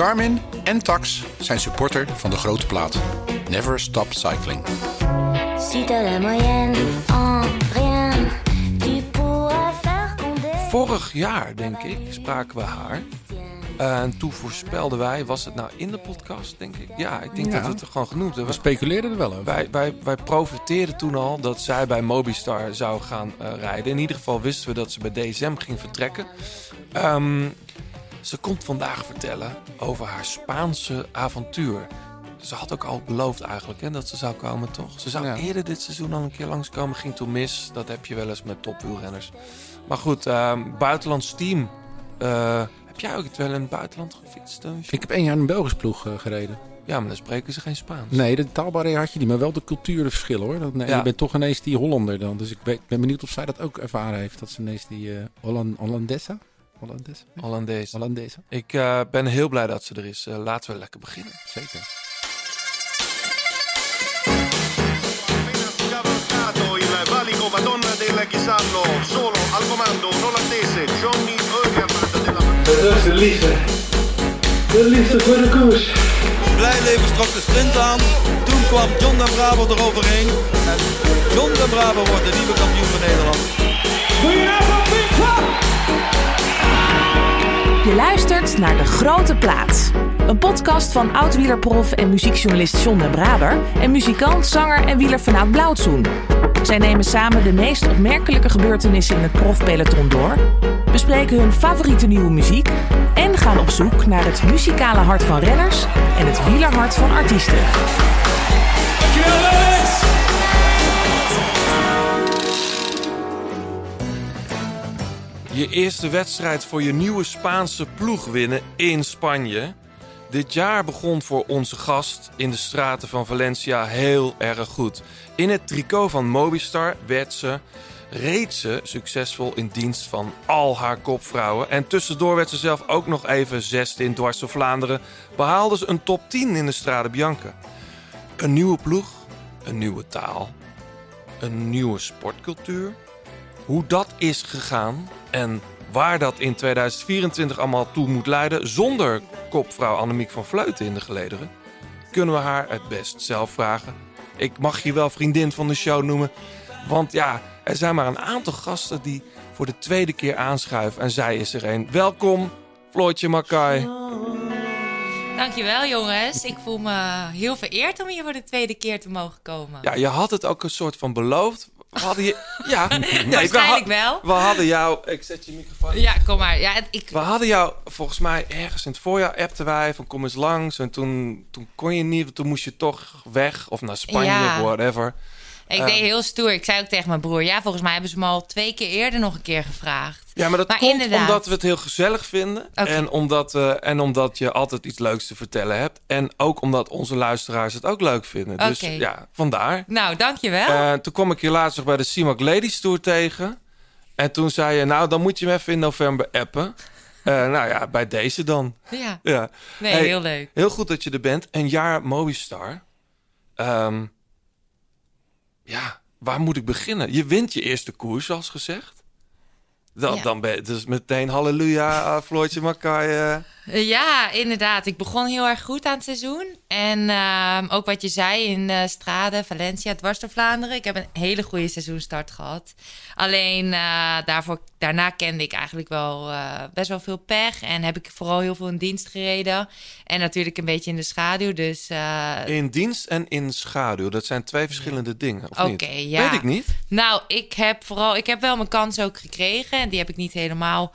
Garmin en Tacx zijn supporter van de grote plaat. Never stop cycling. Vorig jaar, denk ik, spraken we haar. En toen voorspelden wij, was het nou in de podcast, denk ik? Ja, ik denk dat we het gewoon genoemd hebben. We speculeerden er wel over. Wij profiteerden toen al dat zij bij Movistar zou gaan rijden. In ieder geval wisten we dat ze bij DSM ging vertrekken. Ze komt vandaag vertellen over haar Spaanse avontuur. Ze had ook al beloofd eigenlijk hè, dat ze zou komen, toch? Ze zou eerder dit seizoen al een keer langskomen. Ging toen mis. Dat heb je wel eens met topwielrenners. Maar goed, buitenlands team. Heb jij ook het wel in het buitenland gefietst? Ik heb 1 jaar in een Belgisch ploeg gereden. Ja, maar dan spreken ze geen Spaans. Nee, de taalbarrière had je niet, maar wel de cultuurverschillen hoor. Je bent toch ineens die Hollander dan. Dus ik ben benieuwd of zij dat ook ervaren heeft. Dat ze ineens die Hollandees. Ik ben heel blij dat ze er is. Laten we lekker beginnen. Zeker. Dat is de liefde. De liefde voor de koers. Blijleven trok de sprint aan. Toen kwam John den Braber eroverheen. En John den Braber wordt de nieuwe kampioen van Nederland. Je luistert naar De Grote Plaat. Een podcast van oud-wielerprof en muziekjournalist John den Braber... en muzikant, zanger en wielerfanaat Blaudzun. Zij nemen samen de meest opmerkelijke gebeurtenissen in het profpeloton door... bespreken hun favoriete nieuwe muziek... en gaan op zoek naar het muzikale hart van renners... en het wielerhart van artiesten. Je eerste wedstrijd voor je nieuwe Spaanse ploeg winnen in Spanje... Dit jaar begon voor onze gast in de straten van Valencia heel erg goed. In het tricot van Movistar reed ze succesvol in dienst van al haar kopvrouwen. En tussendoor werd ze zelf ook nog even 6e in Dwars door Vlaanderen. Behaalde ze een top 10 in de Strade Bianche. Een nieuwe ploeg, een nieuwe taal, een nieuwe sportcultuur. Hoe dat is gegaan en... waar dat in 2024 allemaal toe moet leiden... zonder kopvrouw Annemiek van Vleuten in de gelederen... kunnen we haar het best zelf vragen. Ik mag je wel vriendin van de show noemen. Want ja, er zijn maar een aantal gasten die voor de tweede keer aanschuiven. En zij is er een. Welkom, Floortje Mackaij. Dankjewel, jongens. Ik voel me heel vereerd om hier voor de tweede keer te mogen komen. Ja, je had het ook een soort van beloofd... We hadden je... Ja, waarschijnlijk wel. We hadden jou... Ik zet je microfoon in. Ja, kom maar. Ja, we hadden jou volgens mij ergens in het voorjaar appten wij van kom eens langs. En toen kon je niet, toen moest je toch weg of naar Spanje of whatever. Ik deed heel stoer. Ik zei ook tegen mijn broer... ja, volgens mij hebben ze me al 2 keer eerder nog een keer gevraagd. Ja, maar dat komt inderdaad. Omdat we het heel gezellig vinden. Okay. En omdat je altijd iets leuks te vertellen hebt. En ook omdat onze luisteraars het ook leuk vinden. Okay. Dus ja, vandaar. Nou, dankjewel. Toen kwam ik je laatst nog bij de CIMAC Ladies Tour tegen. En toen zei je... nou, dan moet je hem even in november appen. Nou ja, bij deze dan. Ja. Ja. Nee, hey, heel leuk. Heel goed dat je er bent. Een jaar Movistar... Ja, waar moet ik beginnen? Je wint je eerste koers, zoals gezegd. Dan ben je dus meteen halleluja, Floortje Mackaij. Ja, inderdaad. Ik begon heel erg goed aan het seizoen. En ook wat je zei in Strade, Valencia, dwars door Vlaanderen. Ik heb een hele goede seizoenstart gehad. Alleen daarna kende ik eigenlijk wel best wel veel pech. En heb ik vooral heel veel in dienst gereden. En natuurlijk een beetje in de schaduw. Dus, in dienst en in schaduw. Dat zijn 2 verschillende dingen, of niet? Oké, ja. Weet ik niet. Nou, ik heb wel mijn kans ook gekregen. En die heb ik niet helemaal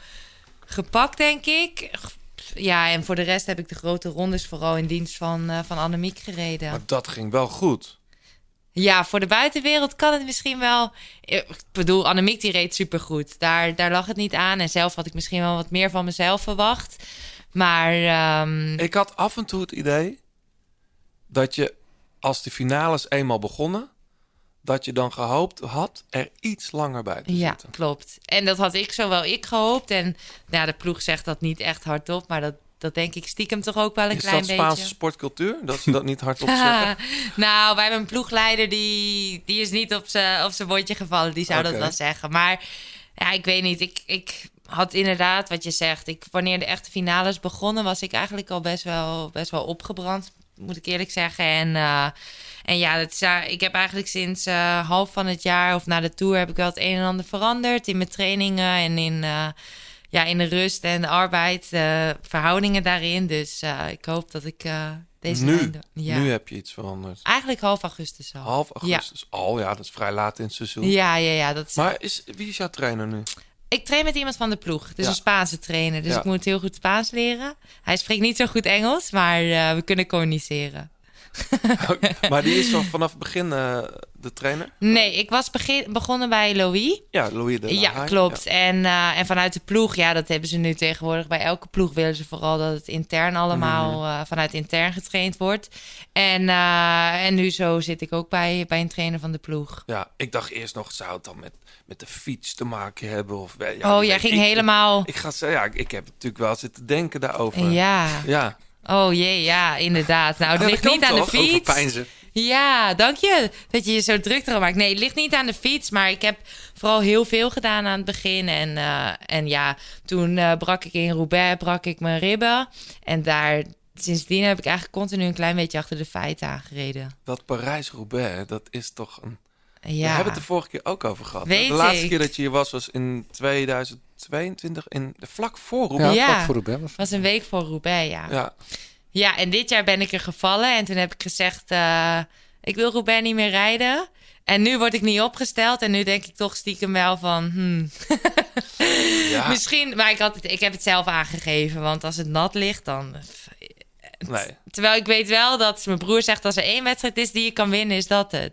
gepakt, denk ik. Ja, en voor de rest heb ik de grote rondes vooral in dienst van Annemiek gereden. Maar dat ging wel goed. Ja, voor de buitenwereld kan het misschien wel... Ik bedoel, Annemiek die reed supergoed. Daar lag het niet aan. En zelf had ik misschien wel wat meer van mezelf verwacht. Maar... Ik had af en toe het idee... dat je, als de finales eenmaal begonnen... dat je dan gehoopt had er iets langer bij te zitten. Ja, klopt. En dat had ik zo wel gehoopt. En de ploeg zegt dat niet echt hardop, maar dat denk ik stiekem toch ook wel een klein beetje. Is dat Spaanse sportcultuur, dat ze dat niet hardop zeggen? Nou, wij hebben een ploegleider, die is niet op zijn mondje gevallen. Die zou dat wel zeggen. Maar ja, ik weet niet. Ik had inderdaad wat je zegt. Wanneer de echte finales begonnen, was ik eigenlijk al best wel opgebrand, moet ik eerlijk zeggen. En ja, ik heb eigenlijk sinds half van het jaar of na de Tour heb ik wel het een en ander veranderd. In mijn trainingen en in de rust en de arbeid, verhoudingen daarin. Dus ik hoop dat ik deze... Nu heb je iets veranderd. Eigenlijk half augustus al. Half augustus al, ja, dat is vrij laat in het seizoen. Ja. Dat is... Maar wie is jouw trainer nu? Ik train met iemand van de ploeg, dus een Spaanse trainer. Dus ik moet heel goed Spaans leren. Hij spreekt niet zo goed Engels, maar we kunnen communiceren. Maar die is vanaf het begin de trainer? Nee, ik was begonnen bij Louis. Ja, Louis de Lahaie. Ja, klopt. Ja. En vanuit de ploeg, ja, dat hebben ze nu tegenwoordig. Bij elke ploeg willen ze vooral dat het intern allemaal vanuit intern getraind wordt. En nu zo zit ik ook bij een trainer van de ploeg. Ja, ik dacht eerst nog, zou het dan met de fiets te maken hebben? Of, ja, jij ging helemaal... Ik heb natuurlijk wel zitten denken daarover. Ja. Oh jee, ja, inderdaad. Nou, het ligt niet aan de fiets. Overpeinzen. Ja, dank je dat je je zo druk erom maakt. Nee, het ligt niet aan de fiets, maar ik heb vooral heel veel gedaan aan het begin. En toen brak ik in Roubaix, mijn ribben. En daar, sindsdien heb ik eigenlijk continu een klein beetje achter de feiten aangereden. Dat Parijs-Roubaix, dat is toch een... Ja. We hebben het de vorige keer ook over gehad. De laatste keer dat je hier was in 2022, vlak voor Roubaix. Ja, vlak voor Roubaix. Het was een week voor Roubaix, ja. Ja, en dit jaar ben ik er gevallen. En toen heb ik gezegd, ik wil Roubaix niet meer rijden. En nu word ik niet opgesteld. En nu denk ik toch stiekem wel van... Misschien, maar ik heb het zelf aangegeven. Want als het nat ligt, dan... Nee. Terwijl ik weet wel dat mijn broer zegt... als er één wedstrijd is die je kan winnen, is dat het.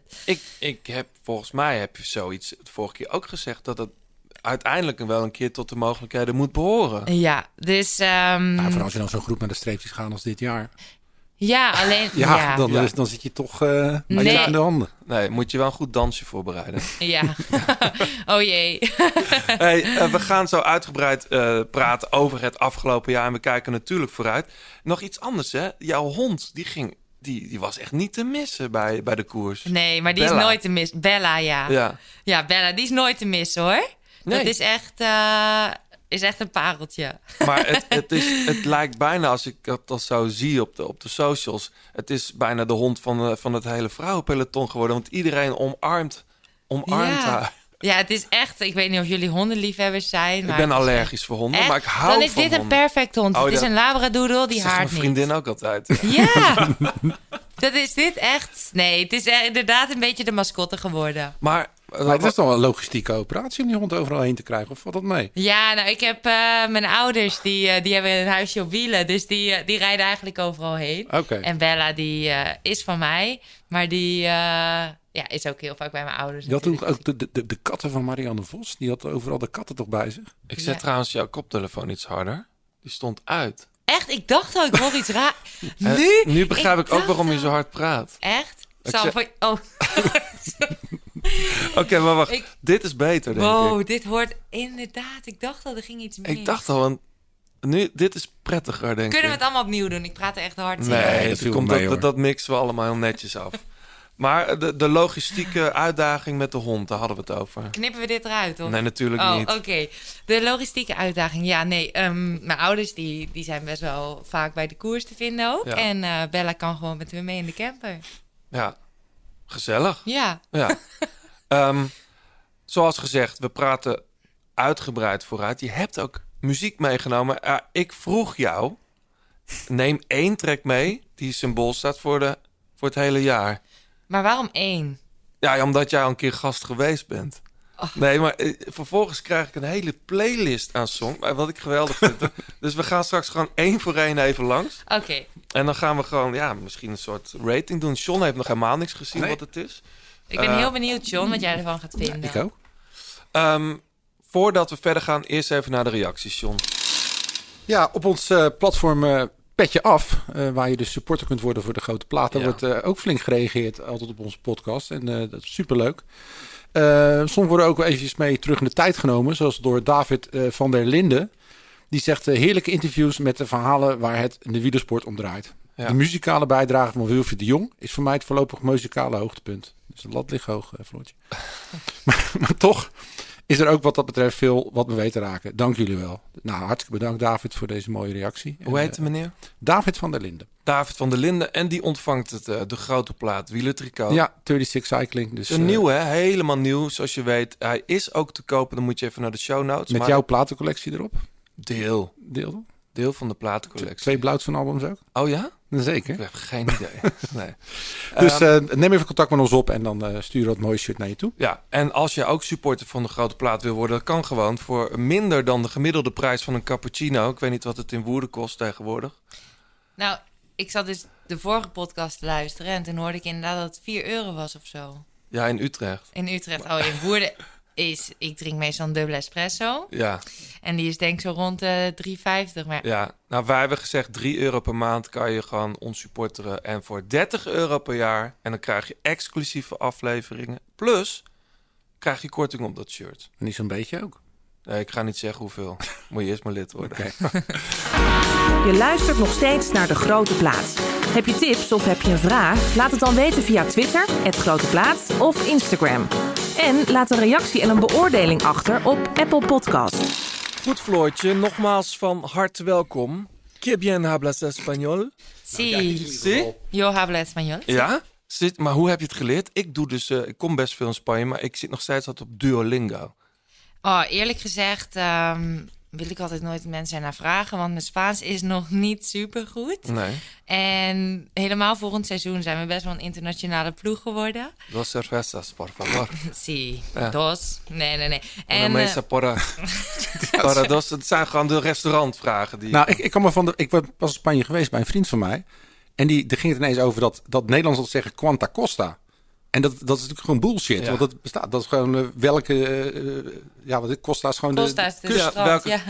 Volgens mij heb je zoiets de vorige keer ook gezegd... dat het uiteindelijk wel een keer tot de mogelijkheden moet behoren. Ja, dus... Maar vooral als je dan zo'n groep naar de streepjes gaat als dit jaar. Ja, alleen... Ja. Dan zit je toch aan de handen. Nee, moet je wel een goed dansje voorbereiden. Ja. Oh jee. Hey, we gaan zo uitgebreid praten over het afgelopen jaar. En we kijken natuurlijk vooruit. Nog iets anders, hè? Jouw hond, die was echt niet te missen bij de koers. Nee, maar die Bella is nooit te missen. Bella, ja. Ja, Bella, die is nooit te missen, hoor. Nee. Dat is echt... is echt een pareltje. Maar het lijkt bijna, als ik dat al zo zie op de socials... het is bijna de hond van het hele vrouwenpeloton geworden. Want iedereen omarmt haar. Ja, het is echt... Ik weet niet of jullie hondenliefhebbers zijn. Maar ik ben allergisch voor honden, echt? Maar ik hou van honden. Dan is dit een perfect hond. Het is een labradoodle, die haart niet. Dat mijn vriendin ook altijd. Ja, dat is dit echt... Nee, het is inderdaad een beetje de mascotte geworden. Maar het is toch wel een logistieke operatie om die hond overal heen te krijgen? Of valt dat mee? Ja, nou, ik heb mijn ouders, die hebben een huisje op wielen. Dus die rijden eigenlijk overal heen. Okay. En Bella, die is van mij. Maar die is ook heel vaak bij mijn ouders. Je had toen ook de katten van Marianne Vos. Die had overal de katten toch bij zich? Ik zet trouwens jouw koptelefoon iets harder. Die stond uit. Echt? Ik dacht al, ik hoor iets raar. Nu begrijp ik ook waarom je zo hard praat. Echt? Oh... Oké, maar wacht. Dit is beter, denk ik. Wow, dit hoort inderdaad... Ik dacht al, er ging iets mis. Ik dacht al, want nu, dit is prettiger, denk ik. Kunnen we het allemaal opnieuw doen? Ik praat er echt hard tegen. Nee, dat mixen we allemaal heel netjes af. Maar de logistieke uitdaging met de hond, daar hadden we het over. Knippen we dit eruit, hoor? Nee, natuurlijk niet. Oké. De logistieke uitdaging, ja, nee. Mijn ouders, die zijn best wel vaak bij de koers te vinden ook. Ja. En Bella kan gewoon met hun mee in de camper. Ja, gezellig. Ja. Zoals gezegd, we praten uitgebreid vooruit. Je hebt ook muziek meegenomen. Ik vroeg jou, neem 1 track mee die symbool staat voor het hele jaar. Maar waarom 1? Ja, omdat jij al een keer gast geweest bent. Oh. Nee, maar vervolgens krijg ik een hele playlist aan songs, wat ik geweldig vind. Dus we gaan straks gewoon 1 voor 1 even langs. Oké. En dan gaan we gewoon, misschien een soort rating doen. John heeft nog helemaal niks gezien wat het is. Ik ben heel benieuwd, John, wat jij ervan gaat vinden. Ik ook. Voordat we verder gaan, eerst even naar de reacties, John. Ja, op ons platform Petje Af, waar je dus supporter kunt worden voor de grote plaat. Daar wordt ook flink gereageerd, altijd op onze podcast. En dat is superleuk. Soms worden ook eventjes mee terug in de tijd genomen, zoals door David van der Linden. Die zegt heerlijke interviews met de verhalen waar het in de wielersport om draait. Ja. De muzikale bijdrage van Wilfried de Jong is voor mij het voorlopig muzikale hoogtepunt. Dus de lat ligt hoog, Floortje. maar toch is er ook wat dat betreft veel wat me weet te raken. Dank jullie wel. Nou, hartstikke bedankt David voor deze mooie reactie. Hoe heet de meneer? David van der Linden. David van der Linden. En die ontvangt het, de grote plaat wielertricot. Ja, 36 Cycling. Dus, een nieuw, hè? Helemaal nieuw. Zoals je weet, hij is ook te kopen. Dan moet je even naar de show notes. Met jouw platencollectie erop? Deel van de platencollectie. 2 Blaudzun albums ook? Oh ja? Zeker. Ik heb geen idee. Nee. Dus neem even contact met ons op en dan sturen we het mooie shirt naar je toe. Ja, en als je ook supporter van de grote plaat wil worden, dat kan gewoon voor minder dan de gemiddelde prijs van een cappuccino. Ik weet niet wat het in Woerden kost tegenwoordig. Nou, ik zat dus de vorige podcast te luisteren en toen hoorde ik inderdaad dat het €4 was of zo. Ja, in Utrecht. In Utrecht, maar... in Woerden... ik drink meestal een dubbele espresso. Ja. En die is denk ik zo rond de €3,50. Maar... ja, nou wij hebben gezegd €3 per maand kan je gewoon ons supporteren. En voor €30 per jaar. En dan krijg je exclusieve afleveringen. Plus krijg je korting op dat shirt. En niet zo'n beetje ook? Nee, ik ga niet zeggen hoeveel. Moet je eerst maar lid worden. Okay. Je luistert nog steeds naar De Grote Plaats. Heb je tips of heb je een vraag? Laat het dan weten via Twitter, @groteplaats of Instagram. En laat een reactie en een beoordeling achter op Apple Podcast. Goed, Floortje. Nogmaals van harte welkom. Que bien hablas español? Sí. Yo hablo español. Ja? Maar hoe heb je het geleerd? Ik doe dus... ik kom best veel in Spanje, maar ik zit nog steeds altijd op Duolingo. Oh, eerlijk gezegd... wil ik altijd nooit mensen naar vragen, want mijn Spaans is nog niet supergoed. Nee. En helemaal volgend seizoen zijn we best wel een internationale ploeg geworden. Dos cervezas, por favor. Sí, ja. Dos. Nee. En para dos, het zijn gewoon de restaurantvragen. Die... Nou, ik kwam van de... Ik was in Spanje geweest bij een vriend van mij. En die ging het ineens over dat Nederlands dat zeggen Quanta Costa. En dat is natuurlijk gewoon bullshit, ja. Want dat bestaat. Dat is gewoon welke... Costa is gewoon Costa de kust. Ja,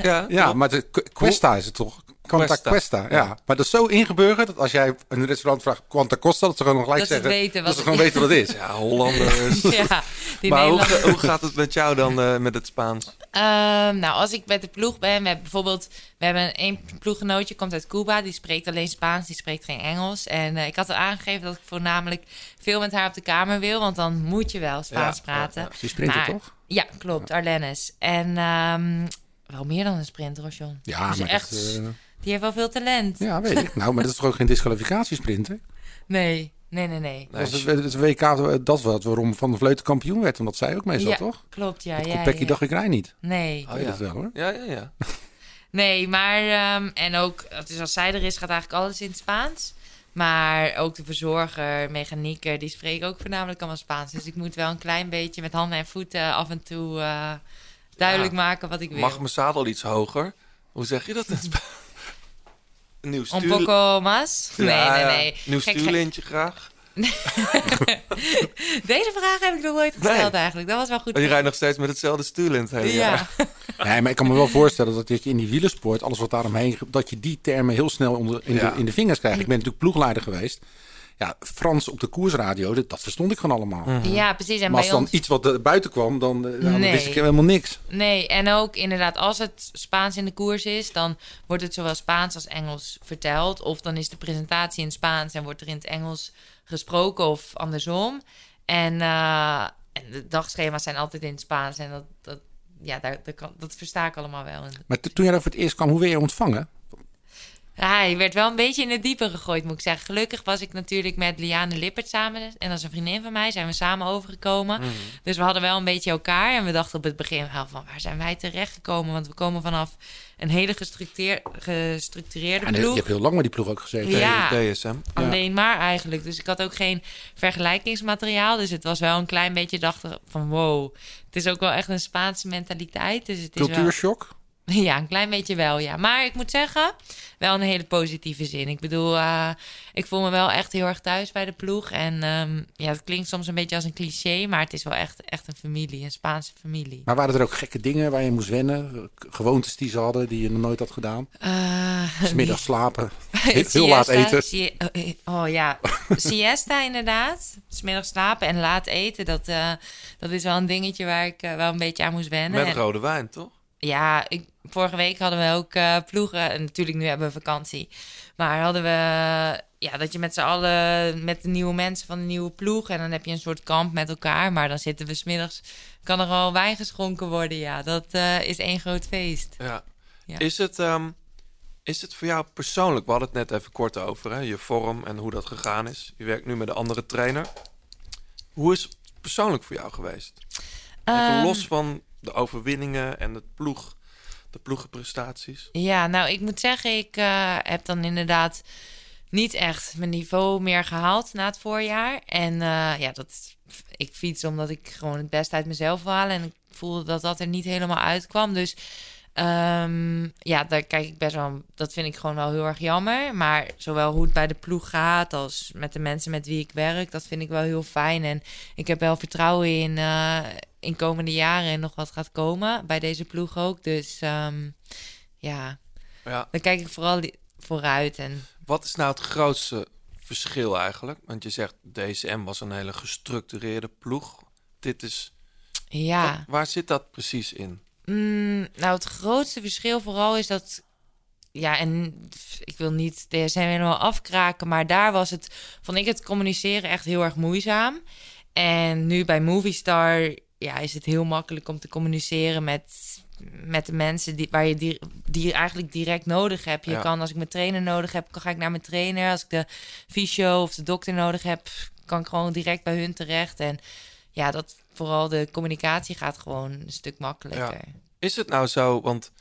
welke, ja, maar de Cuesta is het toch? Quanta Cuesta, ja. Maar dat is zo ingeburgerd dat als jij een restaurant vraagt Quanta Costa... dat ze gewoon nog gelijk zeggen dat ze gewoon weten wat het is. Ja, Hollanders. Ja, maar hoe gaat het met jou dan met het Spaans? Nou, als ik met de ploeg ben... We hebben een ploeggenootje, komt uit Cuba. Die spreekt alleen Spaans, die spreekt geen Engels. En ik had al aangegeven dat ik voornamelijk veel met haar op de kamer wil. Want dan moet je wel Spaans praten. Ja. Ze sprinten toch? Ja, klopt. Ja. Arlennes. En wel meer dan een sprinter, John. Ja, dus maar echt... Die heeft wel veel talent. Ja, weet ik. Nou, maar dat is toch ook geen disqualificatiesprint, hè? Nee. Het WK, dat was waarom Van der Vleuten kampioen werd. Omdat zij ook mee zat, toch? Klopt, ja. Dat Kopecky dacht ik rij niet. Nee. Oh, dat wel, hoor. Ja. Nee, maar... en ook, dus als zij er is, gaat eigenlijk alles in het Spaans. Maar ook de verzorger, mechanieker, die spreken ook voornamelijk allemaal Spaans. Dus ik moet wel een klein beetje met handen en voeten af en toe duidelijk maken wat ik wil. Mag mijn zadel iets hoger? Hoe zeg je dat in Spaans? Een poco más? Nee. Nieuw stuurlintje graag? Deze vraag heb ik nog nooit gesteld eigenlijk. Dat was wel goed. Maar je rijdt nog steeds met hetzelfde stuurlint. Ja. Nee, maar ik kan me wel voorstellen dat je in die wielersport... alles wat daaromheen... dat je die termen heel snel in de vingers krijgt. Ik ben natuurlijk ploegleider geweest. Ja, Frans op de koersradio, dat verstond ik gewoon allemaal. Mm-hmm. Ja, precies. En maar als bij dan ons... iets wat er buiten kwam, dan wist ik helemaal niks. Nee, en ook inderdaad, als het Spaans in de koers is... dan wordt het zowel Spaans als Engels verteld. Of dan is de presentatie in Spaans en wordt er in het Engels gesproken of andersom. En de dagschema's zijn altijd in het Spaans. En dat versta ik allemaal wel. Maar toen jij daar voor het eerst kwam, hoe werd je ontvangen? Ja, hij werd wel een beetje in het diepe gegooid, moet ik zeggen. Gelukkig was ik natuurlijk met Liane Lippert samen. En dat is een vriendin van mij. Zijn we samen overgekomen. Mm-hmm. Dus we hadden wel een beetje elkaar. En we dachten op het begin van waar zijn wij terechtgekomen? Want we komen vanaf een hele gestructureerde ploeg. Je hebt heel lang met die ploeg ook gezeten. Ja, DSM. Alleen maar eigenlijk. Dus ik had ook geen vergelijkingsmateriaal. Dus het was wel een klein beetje dachten van wow. Het is ook wel echt een Spaanse mentaliteit. Dus het is cultuurshock? Wel... Ja, een klein beetje wel, ja. Maar ik moet zeggen, wel een hele positieve zin. Ik bedoel, ik voel me wel echt heel erg thuis bij de ploeg. En het klinkt soms een beetje als een cliché, maar het is wel echt een familie, een Spaanse familie. Maar waren er ook gekke dingen waar je moest wennen? Gewoontes die ze hadden, die je nog nooit had gedaan? 'S Middags slapen, heel laat eten. Siesta inderdaad. 'S Middags slapen en laat eten, dat is wel een dingetje waar ik wel een beetje aan moest wennen. Met rode wijn, toch? Ja, vorige week hadden we ook ploegen. En natuurlijk, nu hebben we vakantie. Maar hadden we... Ja, dat je met z'n allen... Met de nieuwe mensen van de nieuwe ploeg... En dan heb je een soort kamp met elkaar. Maar dan zitten we 's middags kan er al wijn geschonken worden, ja. Dat is één groot feest. Ja. Ja. Is het voor jou persoonlijk, we hadden het net even kort over, hè? Je vorm en hoe dat gegaan is. Je werkt nu met een andere trainer. Hoe is het persoonlijk voor jou geweest? Even los van de overwinningen en het ploeg, de ploegenprestaties. Ja, nou, ik moet zeggen, ik heb dan inderdaad niet echt mijn niveau meer gehaald na het voorjaar. En ja, ik fiets omdat ik gewoon het beste uit mezelf wil halen. En ik voelde dat dat er niet helemaal uitkwam. Dus ja, daar kijk ik best wel. Dat vind ik gewoon wel heel erg jammer. Maar zowel hoe het bij de ploeg gaat als met de mensen met wie ik werk, dat vind ik wel heel fijn. En ik heb wel vertrouwen in komende jaren en nog wat gaat komen. Bij deze ploeg ook. Dus ja, dan kijk ik vooral vooruit. En wat is nou het grootste verschil eigenlijk? Want je zegt, DSM was een hele gestructureerde ploeg. Dit is... Ja. Waar zit dat precies in? Nou, het grootste verschil vooral is dat... Ja, en ik wil niet DSM helemaal afkraken, maar daar was het... Vond ik het communiceren echt heel erg moeizaam. En nu bij Movistar... Ja, is het heel makkelijk om te communiceren met de mensen die je eigenlijk direct nodig hebt. Je kan, als ik mijn trainer nodig heb, ga ik naar mijn trainer. Als ik de fysio of de dokter nodig heb, kan ik gewoon direct bij hun terecht. En ja, dat vooral de communicatie gaat gewoon een stuk makkelijker. Ja. Is het nou zo, want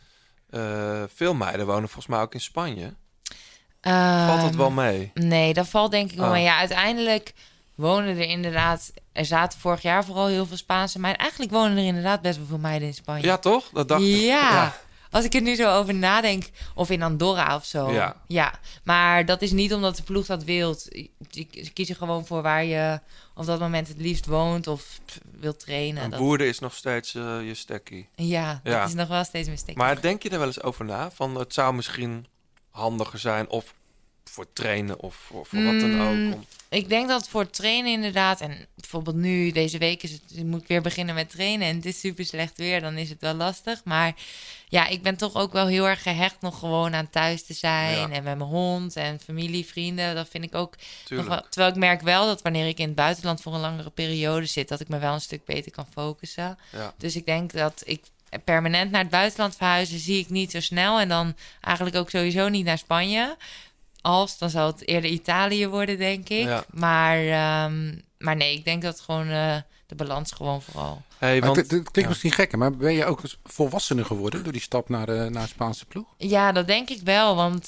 veel meiden wonen volgens mij ook in Spanje. Valt het wel mee? Nee, dat valt denk ik wel mee. Ja, uiteindelijk... Er zaten vorig jaar vooral heel veel Spaanse meiden. Eigenlijk wonen er inderdaad best wel veel meiden in Spanje. Ja, toch? Dat dacht ik. Ja, als ik er nu zo over nadenk. Of in Andorra of zo. Ja. Maar dat is niet omdat de ploeg dat wilt. Ze kiezen gewoon voor waar je op dat moment het liefst woont of wilt trainen. Woerden is nog steeds je stekkie. Ja, dat is nog wel steeds mijn stekkie. Maar denk je er wel eens over na? Van het zou misschien handiger zijn of... voor trainen of voor wat dan ook? Ik denk dat voor trainen inderdaad... en bijvoorbeeld nu, deze week... moet ik weer beginnen met trainen... en het is super slecht weer, dan is het wel lastig. Maar ja, ik ben toch ook wel heel erg gehecht... nog gewoon aan thuis te zijn... en met mijn hond en familie, vrienden... dat vind ik ook... Nog wel, terwijl ik merk wel dat wanneer ik in het buitenland... voor een langere periode zit... dat ik me wel een stuk beter kan focussen. Ja. Dus ik denk dat ik... permanent naar het buitenland verhuizen... zie ik niet zo snel... en dan eigenlijk ook sowieso niet naar Spanje... dan zou het eerder Italië worden, denk ik. Ja. Maar nee, ik denk dat gewoon de balans gewoon vooral... Hey, want... Het klinkt misschien gek, maar ben je ook volwassener geworden... door die stap naar de Spaanse ploeg? Ja, dat denk ik wel, want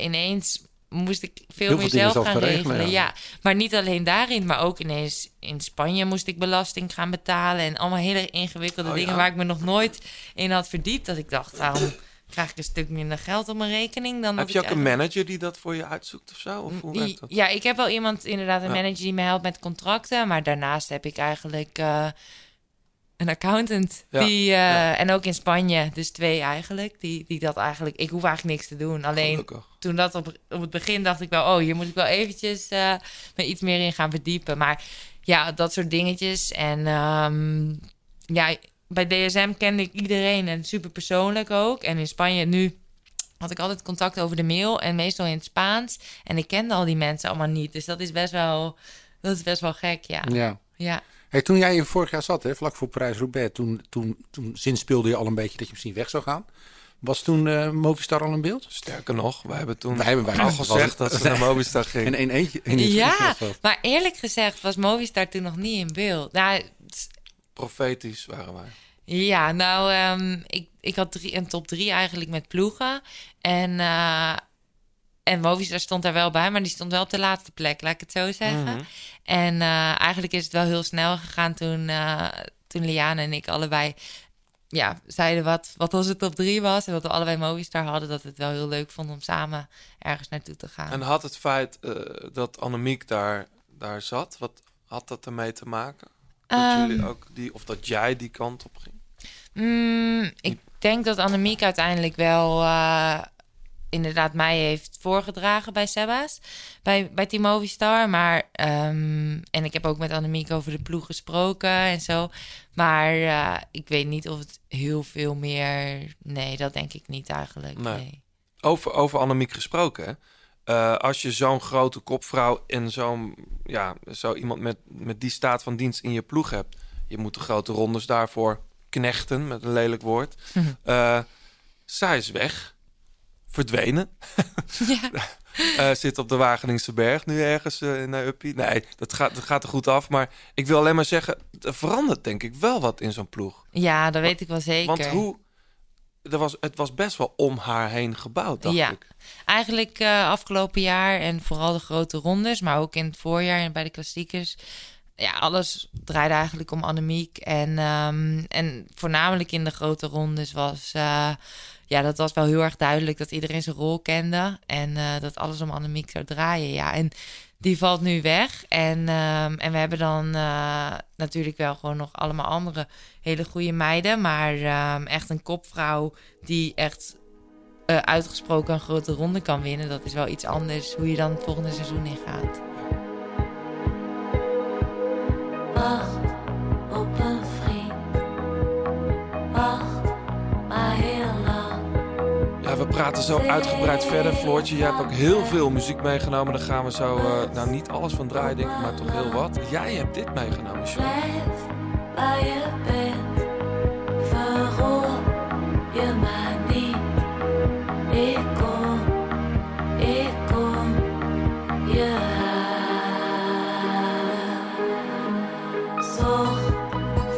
ineens moest ik veel meer zelf gaan regelen. Ja. Maar niet alleen daarin, maar ook ineens in Spanje moest ik belasting gaan betalen... en allemaal hele ingewikkelde dingen waar ik me nog nooit in had verdiept. Dat ik dacht, krijg ik een stuk minder geld op mijn rekening. Dan heb je ook een manager die dat voor je uitzoekt of zo? Of hoe werkt dat? Ja, ik heb wel iemand, inderdaad, een manager die me helpt met contracten. Maar daarnaast heb ik eigenlijk een accountant. En ook in Spanje, dus twee eigenlijk. Die dat eigenlijk... Ik hoef eigenlijk niks te doen. Alleen toen dat op het begin dacht ik wel... hier moet ik wel eventjes me iets meer in gaan verdiepen. Maar ja, dat soort dingetjes. En bij DSM kende ik iedereen en super persoonlijk ook. En in Spanje nu had ik altijd contact over de mail en meestal in het Spaans. En ik kende al die mensen allemaal niet. Dus dat is best wel gek, ja. Hey, toen jij vorig jaar zat, hè, vlak voor Parijs-Roubaix... toen zinspeelde je al een beetje dat je misschien weg zou gaan... Was toen Movistar al in beeld? Sterker nog, wij hebben toen al gezegd dat ze naar Movistar ging. En één eentje. Maar eerlijk gezegd was Movistar toen nog niet in beeld. Nou, profetisch waren wij. Ja, nou, ik had een top 3 eigenlijk met ploegen. En Movistar stond daar wel bij, maar die stond wel op de laatste plek, laat ik het zo zeggen. Mm-hmm. En eigenlijk is het wel heel snel gegaan toen Liane en ik allebei zeiden wat onze top 3 was. En dat we allebei Movistar hadden, dat we het wel heel leuk vonden om samen ergens naartoe te gaan. En had het feit dat Annemiek daar zat, wat had dat ermee te maken? Dat jullie ook dat jij die kant op ging? Ik denk dat Annemiek uiteindelijk wel inderdaad mij heeft voorgedragen bij Sebas, bij Team Movistar. Maar, en ik heb ook met Annemiek over de ploeg gesproken en zo. Maar ik weet niet of het heel veel meer... Nee, dat denk ik niet eigenlijk. Nee. Over Annemiek gesproken, hè? Als je zo'n grote kopvrouw en zo iemand met die staat van dienst in je ploeg hebt... Je moet de grote rondes daarvoor knechten, met een lelijk woord. Zij is weg. Verdwenen. Ja. Zit op de Wageningse berg nu ergens naar Uppie. Nee, dat gaat er goed af. Maar ik wil alleen maar zeggen, er verandert denk ik wel wat in zo'n ploeg. Ja, dat weet ik wel zeker. Want het was best wel om haar heen gebouwd, dacht ik. Eigenlijk afgelopen jaar en vooral de grote rondes, maar ook in het voorjaar en bij de klassiekers. Ja, alles draaide eigenlijk om Annemiek. En voornamelijk in de grote rondes was... Ja, dat was wel heel erg duidelijk dat iedereen zijn rol kende. En dat alles om Annemiek zou draaien. Ja, en die valt nu weg. En we hebben dan natuurlijk wel gewoon nog allemaal andere hele goede meiden. Maar echt een kopvrouw die echt uitgesproken een grote ronde kan winnen. Dat is wel iets anders hoe je dan het volgende seizoen ingaat. Wacht op een vriend. Wacht maar heel lang. We praten zo uitgebreid verder. Floortje, jij hebt ook heel veel muziek meegenomen. Daar gaan we zo, nou niet alles van draaien, denk ik, maar toch heel wat. Jij hebt dit meegenomen, John. Blijf waar je bent. Verroer je maar niet. Ik kom je aan. Zorg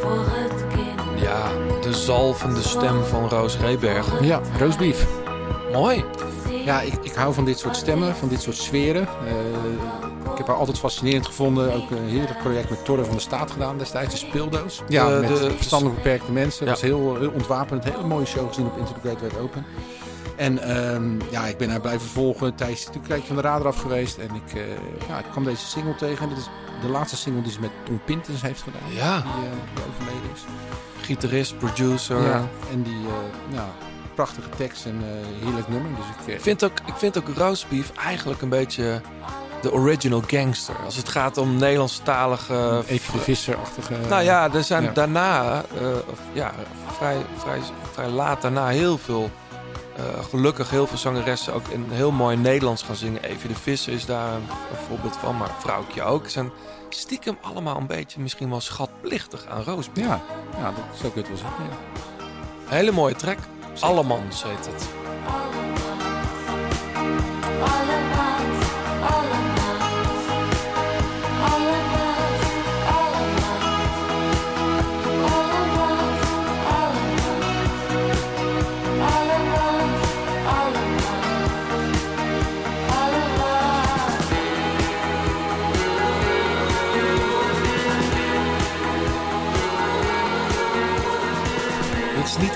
voor het kind. Ja, de zalvende stem van Roos Reberg. Ja, Roosbeef. Mooi. Ja, ik hou van dit soort stemmen, van dit soort sferen. Ik heb haar altijd fascinerend gevonden. Ook een heerlijk project met Torre van de Staat gedaan destijds. De speeldoos. Ja, met verstandelijk beperkte mensen. Ja. Dat was heel ontwapend. Hele mooie show gezien op Into the Great Wide Open. En ik ben haar blijven volgen. Thijs is natuurlijk een van de radar af geweest. En ik kwam deze single tegen. En dit is de laatste single die ze met Tom Pintens heeft gedaan. Ja. Die overleden is. Gitarist, producer. Ja, en die... prachtige tekst en heerlijk nummer. Dus ik vind ook Roosbeef eigenlijk een beetje de original gangster. Als het gaat om Nederlandstalige... Even visserachtige... Nou ja, er zijn daarna, vrij laat daarna heel veel... gelukkig heel veel zangeressen ook in heel mooi Nederlands gaan zingen. Evie de Visser is daar een voorbeeld van, maar Vrouwtje ook. Zijn stiekem allemaal een beetje misschien wel schatplichtig aan Roosbeef. Ja, zo kun je het wel zeggen. Ja. Hele mooie track. Allemans heet het.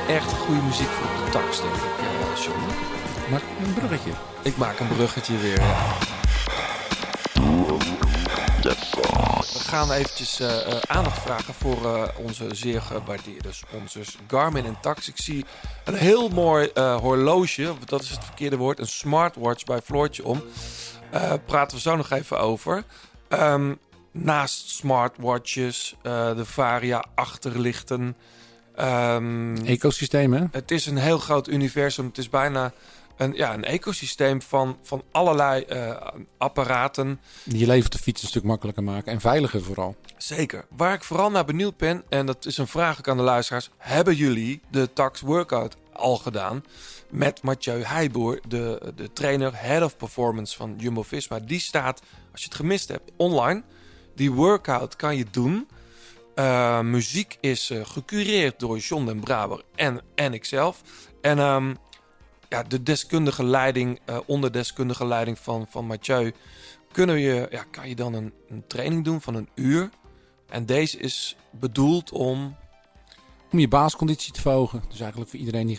Echt goede muziek voor de Tacx, denk ik, John. Maar een bruggetje. Ik maak een bruggetje weer. We gaan eventjes aandacht vragen voor onze zeer gewaardeerde sponsors Garmin en Tacx. Ik zie een heel mooi horloge, dat is het verkeerde woord, een smartwatch bij Floortje om. Praten we zo nog even over. Naast smartwatches, de Varia achterlichten... ecosysteem, hè? Het is een heel groot universum. Het is bijna een ecosysteem van allerlei apparaten. Je leven op de fiets een stuk makkelijker maken en veiliger vooral. Zeker. Waar ik vooral naar benieuwd ben, en dat is een vraag ook aan de luisteraars. Hebben jullie de Tacx Workout al gedaan? Met Mathieu Heijboer, de trainer, head of performance van Jumbo Visma. Die staat, als je het gemist hebt, online. Die workout kan je doen... muziek is gecureerd door John den Braber en ikzelf. En de deskundige leiding, onder deskundige leiding van Mathieu... kan je dan een training doen van een uur. En deze is bedoeld om je basisconditie te verhogen. Dus eigenlijk voor iedereen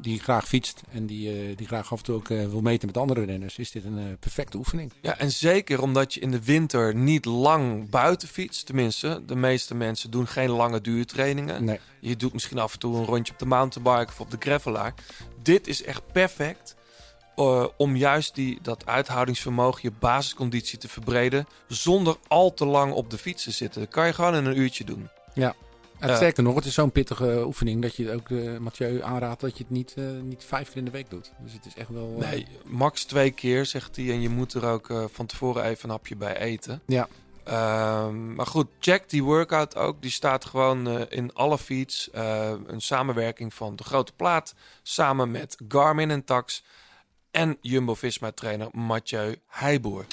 die graag fietst... en die graag af en toe ook wil meten met andere renners... is dit een perfecte oefening. Ja, en zeker omdat je in de winter niet lang buiten fietst. Tenminste, de meeste mensen doen geen lange duurtrainingen. Nee. Je doet misschien af en toe een rondje op de mountainbike of op de gravelaar. Dit is echt perfect om juist dat uithoudingsvermogen... je basisconditie te verbreden... zonder al te lang op de fiets te zitten. Dat kan je gewoon in een uurtje doen. Ja. Sterker nog, het is zo'n pittige oefening dat je ook Mathieu aanraadt dat je het niet 5 keer in de week doet. Dus het is echt wel... Nee, max 2 keer, zegt hij. En je moet er ook van tevoren even een hapje bij eten. Ja. Maar goed, check die workout ook. Die staat gewoon in alle feeds. Een samenwerking van De Grote Plaat samen met Garmin en Tacx en Jumbo-Visma-trainer Mathieu Heijboer.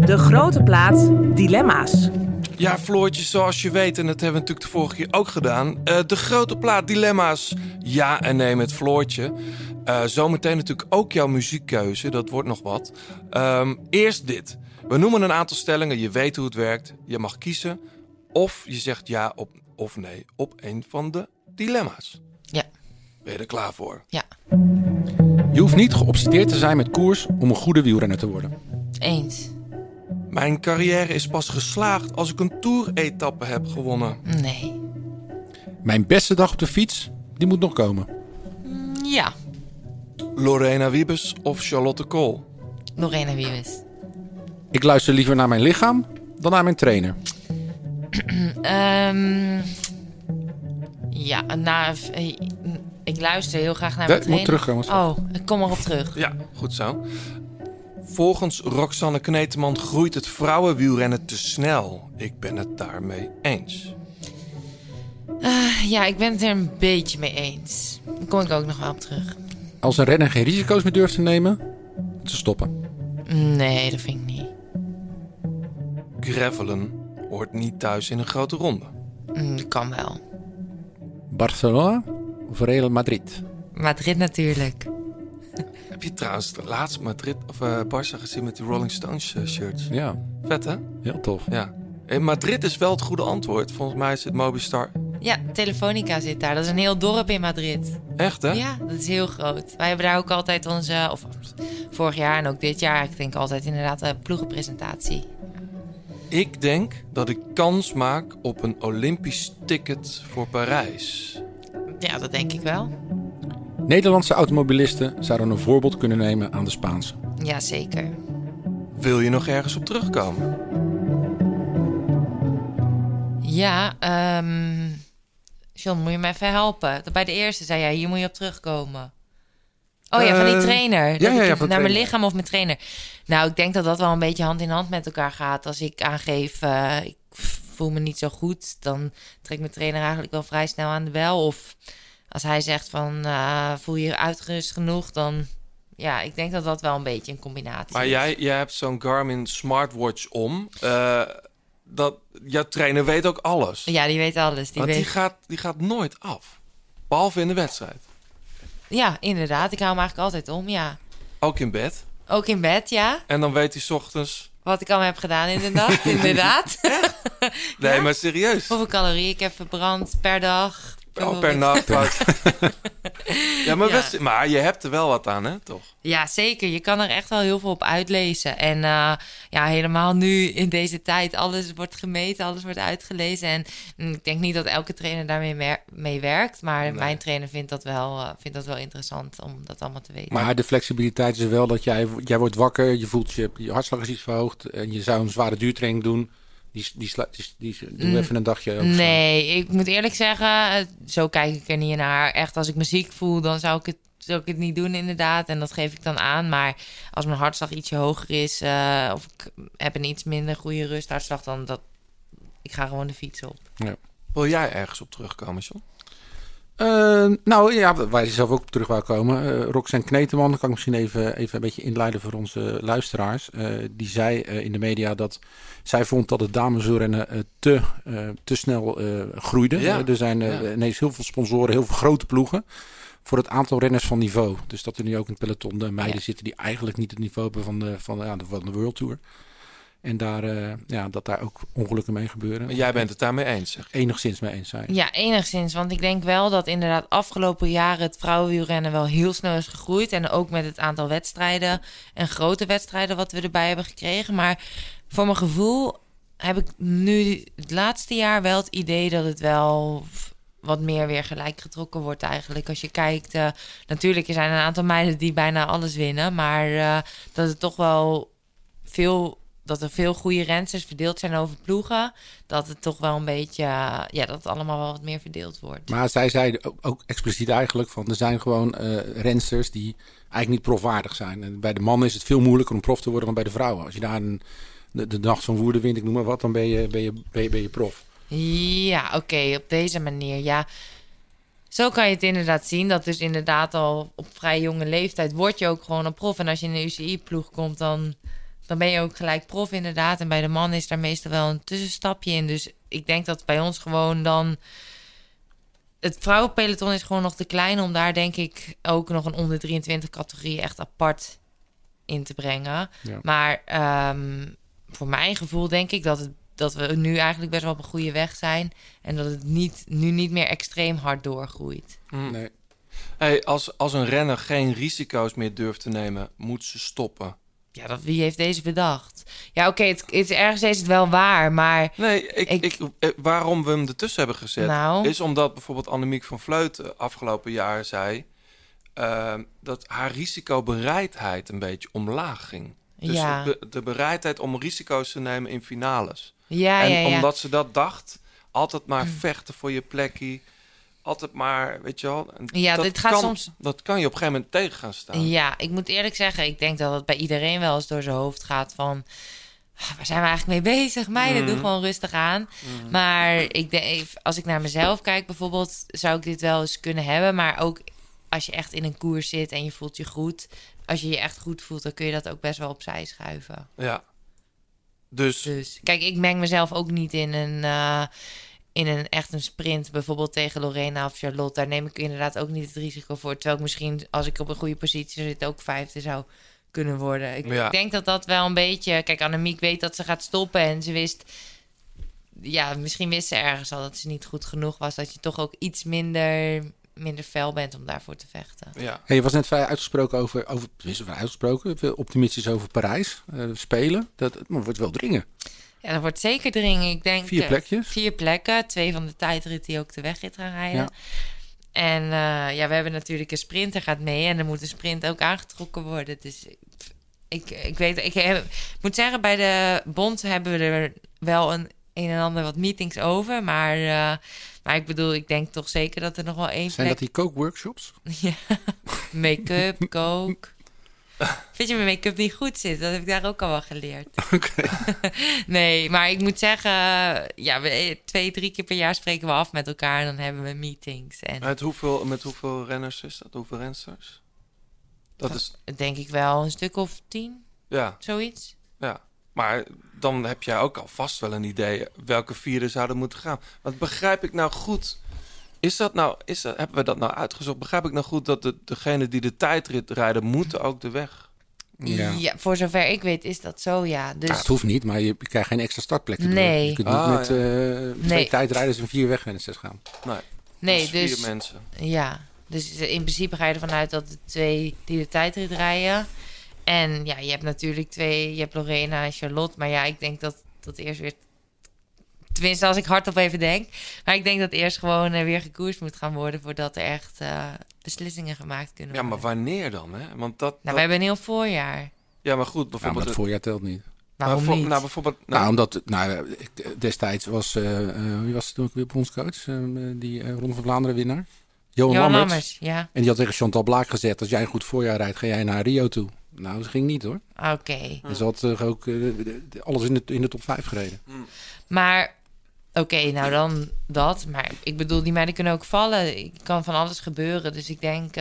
De Grote Plaat dilemma's. Ja, Floortje, zoals je weet, en dat hebben we natuurlijk de vorige keer ook gedaan. De Grote Plaat dilemma's, ja en nee met Floortje. Zometeen natuurlijk ook jouw muziekkeuze, dat wordt nog wat. Eerst dit. We noemen een aantal stellingen, je weet hoe het werkt. Je mag kiezen of je zegt ja op, of nee op een van de dilemma's. Ja. Ben je er klaar voor? Ja. Je hoeft niet geobsedeerd te zijn met koers om een goede wielrenner te worden. Eens. Mijn carrière is pas geslaagd als ik een tour-etappe heb gewonnen. Nee. Mijn beste dag op de fiets, die moet nog komen. Ja. Lorena Wiebes of Charlotte Kool? Lorena Wiebes. Ik luister liever naar mijn lichaam dan naar mijn trainer. Ik luister heel graag naar mijn trainer. Moet terugkomen. Ik kom erop terug. Ja, goed zo. Volgens Roxanne Kneteman groeit het vrouwenwielrennen te snel. Ik ben het daarmee eens. Ik ben het er een beetje mee eens. Daar kom ik ook nog wel op terug. Als een renner geen risico's meer durft te nemen, moet ze stoppen. Nee, dat vind ik niet. Gravelen hoort niet thuis in een grote ronde. Dat kan wel. Barcelona of Real Madrid? Madrid natuurlijk. Heb je trouwens de laatste Madrid of Barça gezien met die Rolling Stones shirts? Ja. Vet, hè? Heel tof. Ja. En Madrid is wel het goede antwoord. Volgens mij is het Movistar. Ja, Telefonica zit daar. Dat is een heel dorp in Madrid. Echt, hè? Ja, dat is heel groot. Wij hebben daar ook altijd onze... Of vorig jaar en ook dit jaar. Ik denk altijd inderdaad een ploegenpresentatie. Ik denk dat ik kans maak op een Olympisch ticket voor Parijs. Ja, dat denk ik wel. Nederlandse automobilisten zouden een voorbeeld kunnen nemen aan de Spaanse. Jazeker. Wil je nog ergens op terugkomen? Ja, John, moet je me even helpen? Bij de eerste zei jij, hier moet je op terugkomen. Oh ja, van die trainer. Mijn lichaam of mijn trainer. Nou, ik denk dat dat wel een beetje hand in hand met elkaar gaat. Als ik aangeef, ik voel me niet zo goed... dan trekt mijn trainer eigenlijk wel vrij snel aan de bel. Of als hij zegt van, voel je uitgerust genoeg... dan, ja, ik denk dat dat wel een beetje een combinatie is. Maar jij hebt zo'n Garmin smartwatch om... jouw trainer weet ook alles. Ja, die weet alles. Die gaat nooit af. Behalve in de wedstrijd. Ja, inderdaad. Ik hou hem eigenlijk altijd om, ja. Ook in bed? Ook in bed, ja. En dan weet hij 's ochtends... Wat ik allemaal heb gedaan in de nacht, inderdaad. Nee, ja? Maar serieus. Hoeveel calorieën ik heb verbrand per dag. Per nacht. Ja, maar je hebt er wel wat aan, hè, toch? Ja, zeker. Je kan er echt wel heel veel op uitlezen. En helemaal nu in deze tijd. Alles wordt gemeten, alles wordt uitgelezen. En ik denk niet dat elke trainer daarmee mee werkt. Maar Mijn trainer vindt dat wel interessant om dat allemaal te weten. Maar de flexibiliteit is wel dat jij wordt wakker. Je voelt je hartslag is iets verhoogd. En je zou een zware duurtraining doen. Doe even een dagje. Nee, ik moet eerlijk zeggen, zo kijk ik er niet naar. Echt, als ik me ziek voel, dan zou ik het niet doen inderdaad. En dat geef ik dan aan. Maar als mijn hartslag ietsje hoger is... of ik heb een iets minder goede rusthartslag... dan dat... Ik ga gewoon de fiets op. Ja. Wil jij ergens op terugkomen, John? Waar je zelf ook op terug wou komen. Roxanne Kneteman, dat kan ik misschien even een beetje inleiden voor onze luisteraars. Die zei in de media dat zij vond dat het dameswielrennen te snel groeide. Ja. Er zijn ineens heel veel sponsoren, heel veel grote ploegen voor het aantal renners van niveau. Dus dat er nu ook in het peloton de meiden zitten die eigenlijk niet het niveau hebben van de World Tour. En dat daar ook ongelukken mee gebeuren. Maar jij bent het daarmee eens, zeg. Enigszins mee eens zijn. Ja, enigszins. Want ik denk wel dat inderdaad afgelopen jaren... het vrouwenwielrennen wel heel snel is gegroeid. En ook met het aantal wedstrijden en grote wedstrijden... wat we erbij hebben gekregen. Maar voor mijn gevoel heb ik nu het laatste jaar wel het idee... dat het wel wat meer weer gelijk getrokken wordt eigenlijk. Als je kijkt, natuurlijk er zijn een aantal meiden die bijna alles winnen. Maar dat het toch wel dat er veel goede rensters verdeeld zijn over ploegen... dat het toch wel een beetje... dat het allemaal wel wat meer verdeeld wordt. Maar zij zei ook expliciet eigenlijk... van er zijn gewoon rensters die eigenlijk niet profwaardig zijn. En bij de mannen is het veel moeilijker om prof te worden... dan bij de vrouwen. Als je daar een de nacht van Woerdenwind, ik noem maar wat, dan ben je prof. Ja, oké, op deze manier, ja. Zo kan je het inderdaad zien, dat dus inderdaad al op vrij jonge leeftijd word je ook gewoon een prof. En als je in een UCI-ploeg komt, dan ben je ook gelijk prof inderdaad. En bij de man is daar meestal wel een tussenstapje in. Dus ik denk dat bij ons gewoon dan... Het vrouwenpeloton is gewoon nog te klein om daar denk ik ook nog een onder 23 categorie echt apart in te brengen. Ja. Maar voor mijn gevoel denk ik dat we nu eigenlijk best wel op een goede weg zijn. En dat het nu niet meer extreem hard doorgroeit. Nee. Hey, als een renner geen risico's meer durft te nemen, moet ze stoppen. Ja, wie heeft deze bedacht? Ja, oké, ergens is het wel waar, maar... Nee, waarom we hem ertussen hebben gezet... Nou, is omdat bijvoorbeeld Annemiek van Vleuten afgelopen jaar zei... dat haar risicobereidheid een beetje omlaag ging. Dus ja. De bereidheid om risico's te nemen in finales. Ja, en ja. Omdat ze dat dacht, altijd maar vechten voor je plekje... Altijd maar, weet je wel... Ja, dat kan je op een gegeven moment tegen gaan staan. Ja, ik moet eerlijk zeggen... Ik denk dat het bij iedereen wel eens door zijn hoofd gaat van... Waar zijn we eigenlijk mee bezig? Meiden, doe gewoon rustig aan. Mm. Maar ik denk, als ik naar mezelf kijk bijvoorbeeld... zou ik dit wel eens kunnen hebben. Maar ook als je echt in een koers zit en je voelt je goed... als je je echt goed voelt, dan kun je dat ook best wel opzij schuiven. Ja. Dus kijk, ik meng mezelf ook niet in een... echt een sprint, bijvoorbeeld tegen Lorena of Charlotte... daar neem ik inderdaad ook niet het risico voor. Terwijl ik misschien, als ik op een goede positie zit... ook vijfde zou kunnen worden. Ik denk dat wel een beetje... Kijk, Annemiek weet dat ze gaat stoppen en ze wist... Ja, misschien wist ze ergens al dat ze niet goed genoeg was... dat je toch ook iets minder fel bent om daarvoor te vechten. Ja. Hey, je was net vrij uitgesproken optimistisch over Parijs. Spelen, dat wordt wel dringen. Ja, dat wordt zeker dringend. Ik denk 4 plekjes. 4 plekken. 2 van de tijdrit die ook de wegrit gaan rijden. Ja. En we hebben natuurlijk een sprinter gaat mee. En er moet een sprint ook aangetrokken worden. Dus ik moet zeggen, bij de bond hebben we er wel een en ander wat meetings over. Maar ik bedoel, ik denk toch zeker dat er nog wel 1 plek... Zijn dat die kookworkshops? Ja, make-up, kook... Vind je mijn make-up niet goed zit? Dat heb ik daar ook al wel geleerd. Okay. Nee, maar ik moet zeggen... Ja, 2-3 keer per jaar spreken we af met elkaar... en dan hebben we meetings. En... Met hoeveel renners is dat? Hoeveel rensters? Dat is... Denk ik wel een stuk of 10. Ja. Zoiets. Ja. Maar dan heb jij ook al vast wel een idee... welke 4 zouden moeten gaan. Wat begrijp ik nou goed... hebben we dat nou uitgezocht? Begrijp ik nou goed dat degene die de tijdrit rijden... moeten ook de weg? Ja, voor zover ik weet is dat zo, ja. Dus... het hoeft niet, maar je krijgt geen extra startplek. Nee. Je kunt niet met 2 tijdrijders en 4 wegwenners gaan. Nee, dus 4 mensen. Ja, dus in principe ga je ervan uit dat de 2 die de tijdrit rijden... en ja, je hebt natuurlijk 2... je hebt Lorena en Charlotte, maar ja, ik denk dat eerst weer... Tenminste, als ik hardop even denk. Maar ik denk dat eerst gewoon weer gekoerst moet gaan worden... voordat er echt beslissingen gemaakt kunnen worden. Ja, maar wanneer dan? Hè? Want we hebben een heel voorjaar. Ja, maar goed. Bijvoorbeeld... Ja, maar het voorjaar telt niet. Waarom niet? Nou, bijvoorbeeld... destijds was... wie was het toen ook weer bondscoach? Die Ronde van Vlaanderen winnaar? Johan Lammers, ja. En die had tegen Chantal Blaak gezet... als jij een goed voorjaar rijdt, ga jij naar Rio toe. Nou, ze ging niet hoor. Oké. En ze had ook alles in de top 5 gereden. Mm. Maar... Oké, nou dan dat. Maar ik bedoel, die meiden kunnen ook vallen. Ik kan van alles gebeuren. Dus ik denk...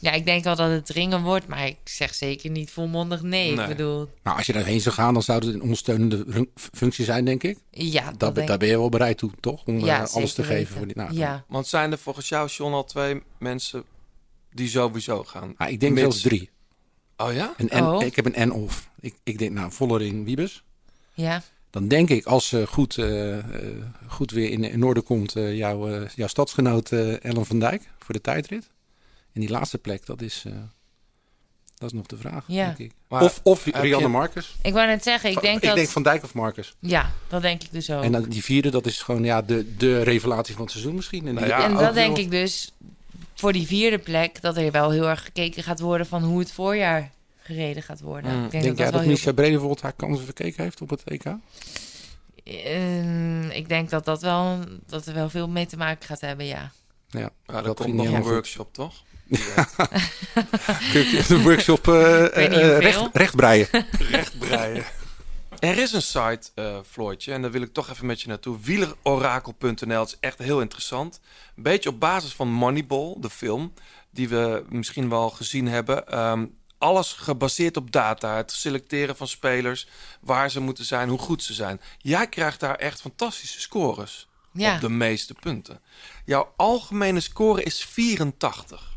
ik denk wel dat het dringen wordt. Maar ik zeg zeker niet volmondig nee. Ik bedoel... Nou, als je daarheen zou gaan, dan zou het een ondersteunende functie zijn, denk ik. Ja, daar ben je wel bereid toe, toch? Om alles te geven. Voor die ja. Want zijn er volgens jou, John, al 2 mensen die sowieso gaan? Ah, ik denk zelfs 3. Oh ja? Ik heb een en-of. Ik denk, Vollering, Wiebes. Ja. Dan denk ik, als ze goed weer in orde komt... jouw stadsgenoot Ellen van Dijk voor de tijdrit. En die laatste plek, dat is nog de vraag, denk ik. Maar of Rianne Marcus. Ik wou net zeggen, ik denk Van Dijk of Marcus. Ja, dat denk ik dus ook. En die 4e, dat is gewoon de revelatie van het seizoen misschien. En dat denk ik dus, voor die 4e plek... dat er wel heel erg gekeken gaat worden van hoe het voorjaar... gereden gaat worden. Ik denk dat Micha Bredevoort haar kansen verkeken heeft op het EK? Ik denk dat er wel veel mee te maken gaat hebben, ja. Ja, dat komt nog een workshop, toch? Ja. Kun je de workshop recht breien. Er is een site, Floortje, en daar wil ik toch even met je naartoe. Wielerorakel.nl is echt heel interessant. Een beetje op basis van Moneyball, de film, die we misschien wel gezien hebben. Alles gebaseerd op data. Het selecteren van spelers, waar ze moeten zijn, hoe goed ze zijn. Jij krijgt daar echt fantastische scores op de meeste punten. Jouw algemene score is 84.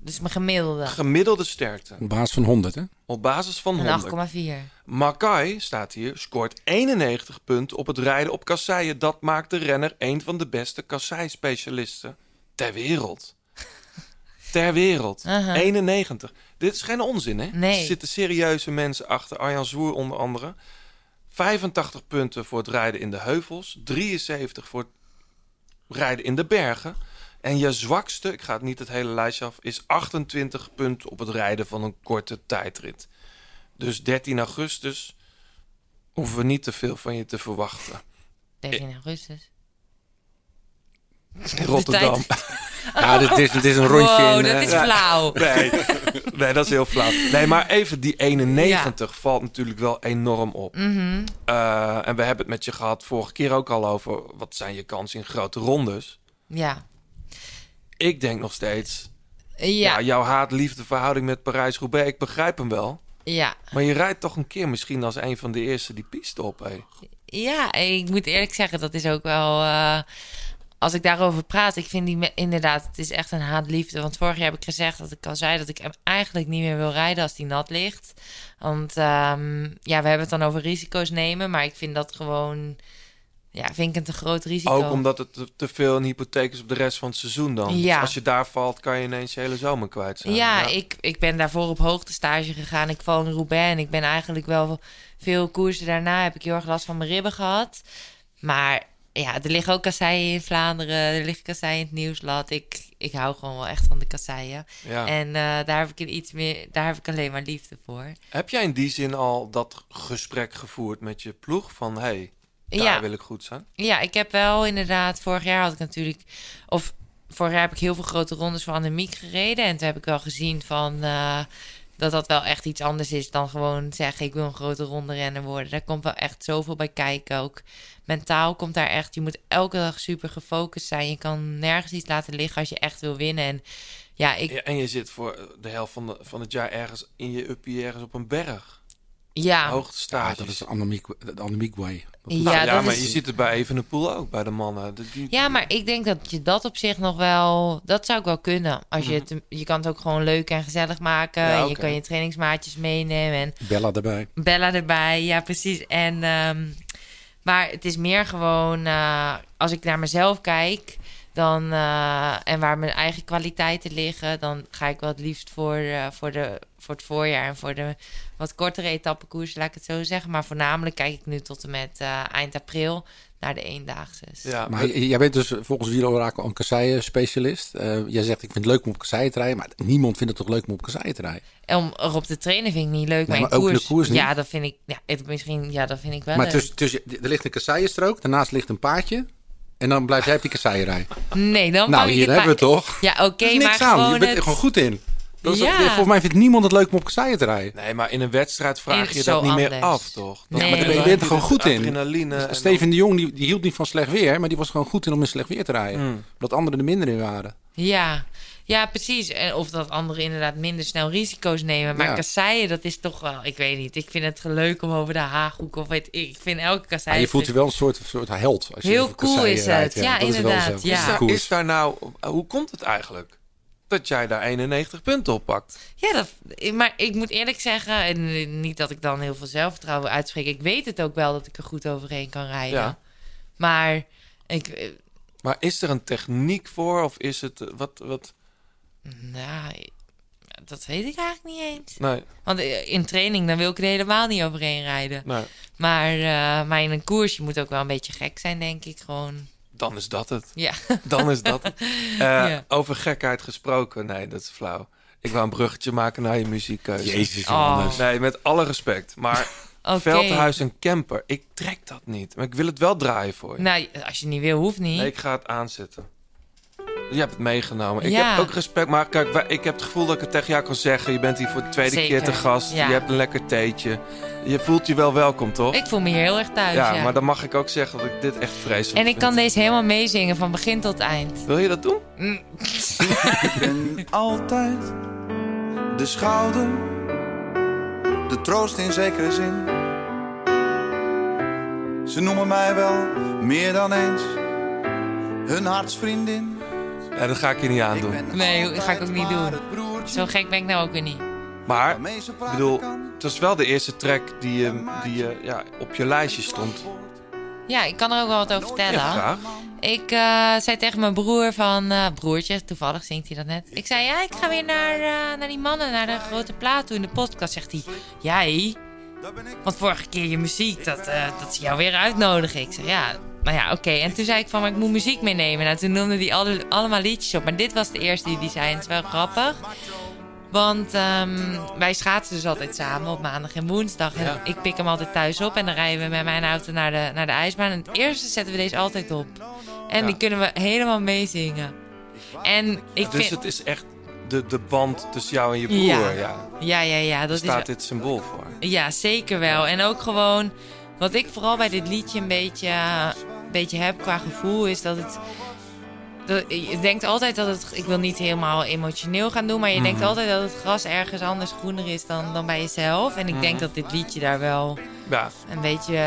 Dus mijn gemiddelde. Gemiddelde sterkte. Op basis van 100, hè? Op basis van 100. 8,4. Mackaij, staat hier, scoort 91 punten op het rijden op kasseien. Dat maakt de renner een van de beste kassei-specialisten ter wereld. Ter wereld. 91. Dit is geen onzin, hè? Nee. Er zitten serieuze mensen achter. Arjan Zwoer onder andere. 85 punten voor het rijden in de heuvels. 73 voor het rijden in de bergen. En je zwakste, ik ga het niet het hele lijstje af, is 28 punten op het rijden van een korte tijdrit. Dus 13 augustus hoeven we niet te veel van je te verwachten. 13 augustus? In Rotterdam. Ja, dit is een rondje in... dat is flauw. Nee, dat is heel flauw. Nee, maar even die 91 valt natuurlijk wel enorm op. Mm-hmm. En we hebben het met je gehad vorige keer ook al over... wat zijn je kansen in grote rondes? Ja. Ik denk nog steeds... Ja, jouw haat-liefdeverhouding met Parijs-Roubaix, ik begrijp hem wel. Ja. Maar je rijdt toch een keer misschien als een van de eerste die piste op, hé? Ja, ik moet eerlijk zeggen, dat is ook wel... als ik daarover praat, ik vind die inderdaad... het is echt een haat-liefde. Want vorig jaar heb ik gezegd dat ik al zei... dat ik hem eigenlijk niet meer wil rijden als die nat ligt. Want we hebben het dan over risico's nemen... maar ik vind dat gewoon... Ja, vind ik een te groot risico. Ook omdat het te veel een hypotheek is op de rest van het seizoen dan. Ja. Dus als je daar valt, kan je ineens je hele zomer kwijt zijn. Ja. Ik ben daarvoor op hoogtestage gegaan. Ik val in Roubaix en ik ben eigenlijk wel veel koersen daarna. Heb ik heel erg last van mijn ribben gehad. Maar ja, er liggen ook kasseien in Vlaanderen. Er liggen kasseien in het Nieuwsblad. Ik hou gewoon wel echt van de kasseien. Ja. En daar heb ik alleen maar liefde voor. Heb jij in die zin al dat gesprek gevoerd met je ploeg van... hey, daar wil ik goed zijn. Ja, ik heb wel inderdaad... Vorig jaar had ik natuurlijk... Of vorig jaar heb ik heel veel grote rondes voor Annemiek gereden. En toen heb ik wel gezien van... dat wel echt iets anders is dan gewoon zeggen... ik wil een grote ronde renner worden. Daar komt wel echt zoveel bij kijken ook. Mentaal komt daar echt... Je moet elke dag super gefocust zijn. Je kan nergens iets laten liggen als je echt wil winnen. En, en je zit voor de helft van het jaar ergens... in je uppie ergens op een berg. Ja. Hoogtestage. Ja, dat is de Annemiek way. Maar je zit er bij Evenepoel ook, bij de mannen. Maar ik denk dat je dat op zich nog wel... Dat zou ik wel kunnen. Als je kan het ook gewoon leuk en gezellig maken. Ja, en je kan je trainingsmaatjes meenemen. En Bella erbij, ja precies. En, maar het is meer gewoon... als ik naar mezelf kijk... dan en waar mijn eigen kwaliteiten liggen... dan ga ik wel het liefst voor het voorjaar... en voor de wat kortere etappekoers, laat ik het zo zeggen. Maar voornamelijk kijk ik nu tot en met eind april... naar de eendaagse. Ja, maar jij bent dus volgens Wielerorakel een kasseien-specialist. Jij zegt, ik vind het leuk om op kasseien te rijden... maar niemand vindt het toch leuk om op kasseien te rijden? Om erop te trainen vind ik niet leuk, maar in koers... Niet? Ja, dat vind ik, dat vind ik wel maar leuk. Maar er ligt een kasseienstrook, daarnaast ligt een paadje... En dan blijf jij op die kasseien rijden. Nee, dan nou, hier hebben we het toch. Ja, oké, maar gewoon... Je bent er gewoon goed in. Volgens mij vindt niemand het leuk om op kasseien te rijden. Nee, maar in een wedstrijd vraag je dat niet meer af, toch? Nee. Ja, maar je bent er gewoon goed in. Dus Steven de Jong die hield niet van slecht weer... maar die was gewoon goed in om in slecht weer te rijden. Omdat anderen er minder in waren. Ja, precies. En of dat anderen inderdaad minder snel risico's nemen. Maar kasseien, dat is toch wel... Ik weet niet. Ik vind het leuk om over de Haaghoek of weet ik. Ik vind elke kasseien... je voelt je wel een soort held. Als je heel cool is rijdt, het. Ja, inderdaad. Is daar nou... Hoe komt het eigenlijk dat jij daar 91 punten op pakt? Ja, maar ik moet eerlijk zeggen... en niet dat ik dan heel veel zelfvertrouwen uitspreek. Ik weet het ook wel dat ik er goed overheen kan rijden. Ja. Maar ik... Maar is er een techniek voor of is het... wat? Nou, dat weet ik eigenlijk niet eens. Nee. Want in training, dan wil ik er helemaal niet overheen rijden. Nee. Maar in een koers, je moet ook wel een beetje gek zijn, denk ik. Gewoon. Dan is dat het. Ja. Dan is dat het. Over gekheid gesproken. Nee, dat is flauw. Ik wou een bruggetje maken naar je muziekkeuze. Jezus, anders. Nee, met alle respect. Maar... Okay. Veldhuis en Camper. Ik trek dat niet. Maar ik wil het wel draaien voor je. Nou, als je niet wil, hoeft niet. Nee, ik ga het aanzetten. Je hebt het meegenomen. Ik heb ook respect. Maar kijk, ik heb het gevoel dat ik het tegen jou kan zeggen. Je bent hier voor de tweede keer te gast. Ja. Je hebt een lekker theetje. Je voelt je wel welkom, toch? Ik voel me hier heel erg thuis, ja. Maar dan mag ik ook zeggen dat ik dit echt vreselijk vind. En ik kan deze helemaal meezingen van begin tot eind. Wil je dat doen? Mm. Ik ben altijd de schouder, de troost in zekere zin. Ze noemen mij wel meer dan eens hun hartsvriendin. Ja, dat ga ik je niet aandoen. Nee, dat ga ik ook niet doen. Zo gek ben ik nou ook weer niet. Maar, ik bedoel, het was wel de eerste track die op je lijstje stond. Ja, ik kan er ook wel wat over vertellen. Ja, graag. Ik zei tegen mijn broer van... broertje, toevallig zingt hij dat net. Ik zei, ja, ik ga weer naar die mannen, naar de grote plaat toe in de podcast. Zegt hij, jij? Want vorige keer je muziek, dat ze jou weer uitnodigen. Ik zeg, ja, nou ja, oké. En toen zei ik van, maar ik moet muziek meenemen. Nou, toen noemden die allemaal liedjes op. Maar dit was de eerste die zei, en het is wel grappig. Want wij schaatsen dus altijd samen op maandag en woensdag. En ik pik hem altijd thuis op en dan rijden we met mijn auto naar de ijsbaan. En het eerste zetten we deze altijd op. En die kunnen we helemaal meezingen. Dus het is echt de band tussen jou en je broer. Ja. Daar staat dit symbool voor. Ja, zeker wel. En ook gewoon, wat ik vooral bij dit liedje een beetje heb qua gevoel, is dat het... Je denkt altijd dat het... Ik wil niet helemaal emotioneel gaan doen, maar je denkt altijd dat het gras ergens anders groener is dan bij jezelf. En ik denk dat dit liedje daar wel een beetje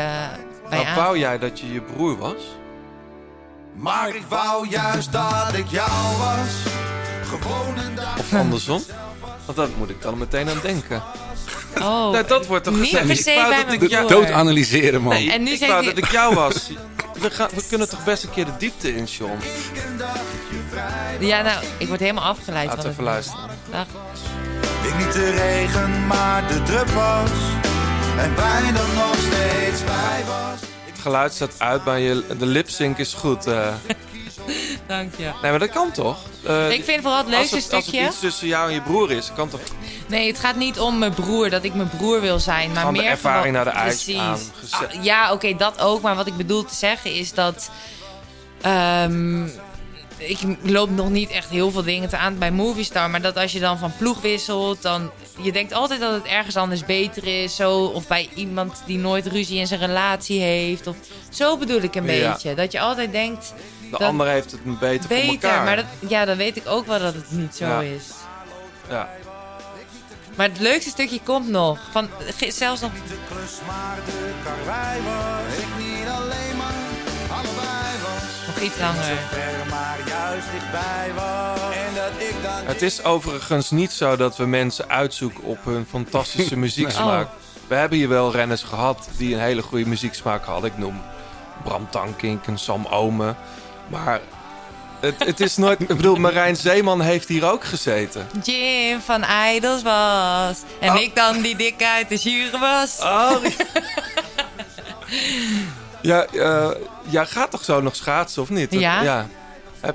bij aan... Wou jij dat je broer was? Maar ik wou juist dat ik jou was. Gewoon een dag... Of andersom? Want daar moet ik dan meteen aan denken. Oh, nou, dat wordt toch gezegd. Niet per se bij mijn broer. Dood analyseren, man. Nee, en nu ik wou dat ik jou was. We kunnen toch best een keer de diepte in, John? Ja, nou, ik word helemaal afgeleid. Laten we even luisteren. Dag. Ik niet de regen, maar de drup was. En bijna nog steeds bij was. Het geluid staat uit, maar de lipsync is goed. Dank je. Nee, maar dat kan toch? Ik vind vooral het leukste stukje. Als het iets tussen jou en je broer is, kan toch? Nee, het gaat niet om mijn broer, dat ik mijn broer wil zijn. Maar meer de ervaring naar de ijsbaan. Oké, dat ook. Maar wat ik bedoel te zeggen is dat... ik loop nog niet echt heel veel dingen te aan bij Movistar. Maar dat als je dan van ploeg wisselt, dan... Je denkt altijd dat het ergens anders beter is. Zo, of bij iemand die nooit ruzie in zijn relatie heeft. Of, zo bedoel ik een beetje. Dat je altijd denkt... De ander heeft het een beter voor elkaar. Maar dat weet ik ook wel dat het niet zo is. Ja. Maar het leukste stukje komt nog. Zelfs nog... Nog iets langer. Het is overigens niet zo dat we mensen uitzoeken op hun fantastische muzieksmaak. Oh. We hebben hier wel renners gehad die een hele goede muzieksmaak hadden. Ik noem Bram Tankink en Sam Omen. Maar het is nooit... Ik bedoel, Marijn Zeeman heeft hier ook gezeten. Jim van IDLES was. En ik dan die dik uit de jury was. Oh. Jij gaat toch zo nog schaatsen, of niet? Ja.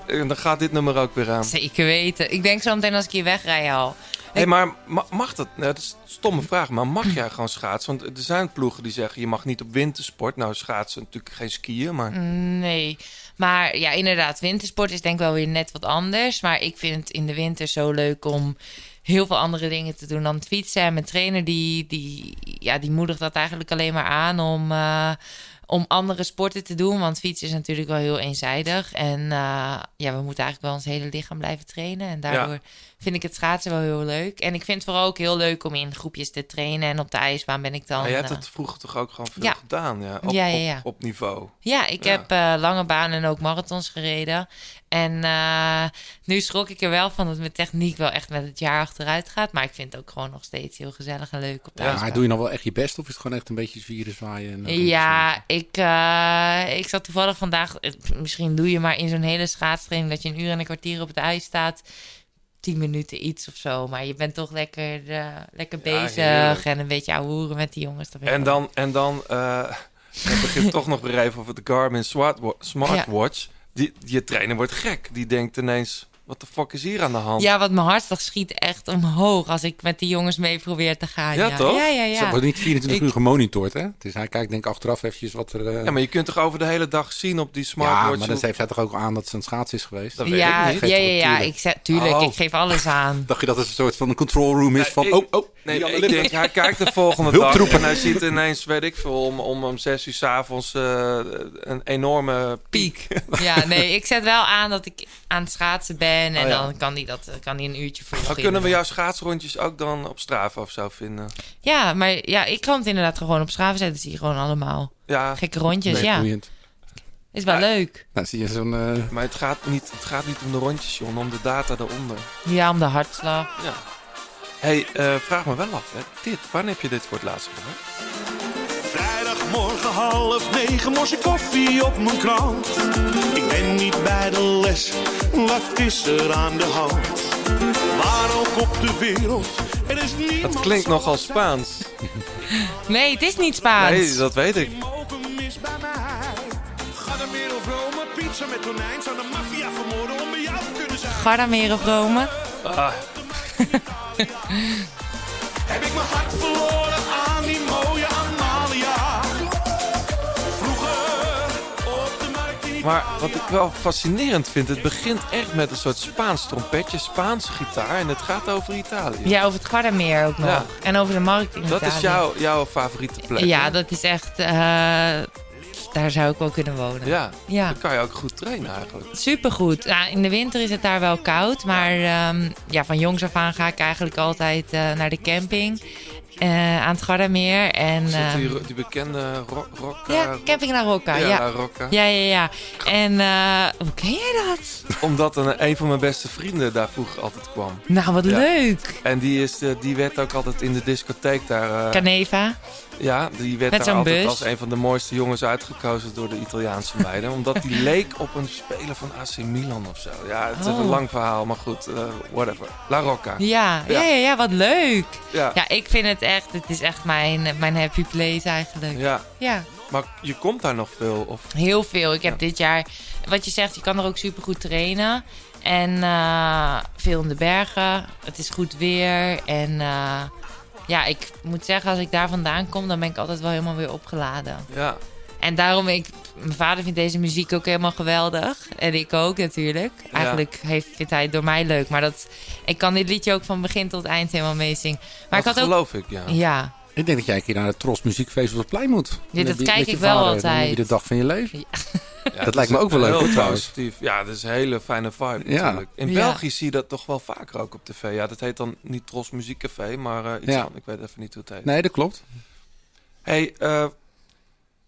Dan gaat dit nummer ook weer aan. Zeker weten. Ik denk zo meteen als ik hier wegrij al. Hey, maar mag dat? Nou, dat is een stomme vraag, maar mag jij gewoon schaatsen? Want er zijn ploegen die zeggen, je mag niet op wintersport. Nou, schaatsen natuurlijk geen skiën, maar... Nee, maar ja, inderdaad, wintersport is denk ik wel weer net wat anders. Maar ik vind het in de winter zo leuk om heel veel andere dingen te doen dan het fietsen. En mijn trainer, die moedigt dat eigenlijk alleen maar aan om andere sporten te doen. Want fietsen is natuurlijk wel heel eenzijdig. En we moeten eigenlijk wel ons hele lichaam blijven trainen. En daardoor vind ik het schaatsen wel heel leuk. En ik vind het vooral ook heel leuk om in groepjes te trainen. En op de ijsbaan ben ik dan... Maar jij hebt dat vroeger toch ook gewoon veel gedaan? Ja? Op niveau. Ja, ik heb lange banen en ook marathons gereden. En nu schrok ik er wel van dat mijn techniek wel echt met het jaar achteruit gaat. Maar ik vind het ook gewoon nog steeds heel gezellig en leuk op de ijsbaan. Maar doe je nou wel echt je best? Of is het gewoon echt een beetje virus waaien? Ja, ik zat toevallig vandaag... Misschien doe je maar in zo'n hele schaatstraining dat je 1 uur en een kwartier op het ijs staat... 10 minuten iets of zo. Maar je bent toch lekker bezig. Heerlijk. En een beetje ouwehoeren met die jongens. Dan begint toch nog weer even over de Garmin smartwatch. Die, je trainer wordt gek. Die denkt ineens... Wat de fuck is hier aan de hand? Ja, want mijn hartslag schiet echt omhoog als ik met die jongens mee probeer te gaan. Ja, ja. Toch? Ja. Ze wordt niet 24 uur gemonitord, hè? Dus hij kijkt denk ik achteraf eventjes wat er... Ja, maar je kunt toch over de hele dag zien op die smartwatch... Ja, maar dat heeft zij toch ook aan dat ze een schaats is geweest? Dat weet ik niet. Ja, ik zeg, tuurlijk, ik geef alles aan. Dacht je dat het een soort van een control room is van... Ik denk, hij kijkt de volgende dag en hij ziet ineens, weet ik veel, om 6 uur 's avonds een enorme piek. Ja, nee, ik zet wel aan dat ik aan het schaatsen ben. En dan kan die een uurtje voor beginnen. Kunnen we jouw schaatsrondjes ook dan op Strava of zo vinden? Ja, maar ja, ik kan het inderdaad gewoon op Strava zetten. Zie je gewoon allemaal gekke rondjes. Nee, ja, boeiend. Is wel leuk. Nou, zie je zo'n... Maar het gaat niet om de rondjes, John. Om de data daaronder. Ja, om de hartslag. Ja. Hey, vraag me wel af. Hè. Wanneer heb je dit voor het laatst gedaan? Vrijdagmorgen 8:30 morsje koffie op mijn krant. Ik ben niet bij de les, wat is er aan de hand? Waar ook op de wereld, er is niemand... Dat klinkt nogal Spaans. Nee, het is niet Spaans. Nee, dat weet ik. Gardameer of Rome, pizza met tonijn. Zou de maffia vermoorden om bij jou te kunnen zijn? Gardameer of Rome? Ah. Heb ik mijn hart verloren aan die mooie Amalia. Vroeger op de markt in... Maar wat ik wel fascinerend vind, het begint echt met een soort Spaans trompetje, Spaanse gitaar. En het gaat over Italië. Ja, over het Gardameer ook nog. Ja. En over de markt in Italië. Dat is jouw favoriete plek. Ja, hè? Dat is echt... Daar zou ik wel kunnen wonen. Ja, dan kan je ook goed trainen eigenlijk. Supergoed. Nou, in de winter is het daar wel koud. Maar van jongs af aan ga ik eigenlijk altijd naar de camping. Aan het Gardameer. En zit die bekende Rocca? Ja, camping naar Rocca. Ja, Rocca. Ja. En hoe ken jij dat? Omdat een van mijn beste vrienden daar vroeger altijd kwam. Nou, wat leuk. En die werd ook altijd in de discotheek daar... Caneva. Ja, die werd daar altijd bus. Als een van de mooiste jongens uitgekozen door de Italiaanse meiden. Omdat die leek op een speler van AC Milan of zo. Ja, het is een lang verhaal, maar goed, whatever. La Rocca. Ja, wat leuk. Ja, ik vind het echt, het is echt mijn happy place eigenlijk. Ja. Maar je komt daar nog veel? Of? Heel veel. Ik heb dit jaar, wat je zegt, je kan er ook supergoed trainen. En veel in de bergen. Het is goed weer en... Ja, ik moet zeggen, als ik daar vandaan kom, dan ben ik altijd wel helemaal weer opgeladen. Ja. En daarom, mijn vader vindt deze muziek ook helemaal geweldig. En ik ook natuurlijk. Eigenlijk vindt hij het door mij leuk. Maar ik kan dit liedje ook van begin tot eind helemaal meezingen. Maar dat geloof ik, ja. Ja. Ik denk dat jij een keer naar het Tros Muziekfeest op het plein moet. Ja, dat kijk ik wel altijd. Dan heb je de dag van je leven. Ja. Ja, dat lijkt me ook wel leuk, trouwens. Ja, dat is een hele fijne vibe natuurlijk. In België zie je dat toch wel vaker ook op tv. Ja, dat heet dan niet Tros Muziekcafé, maar iets anders. Ik weet even niet hoe het heet. Nee, dat klopt. Hey,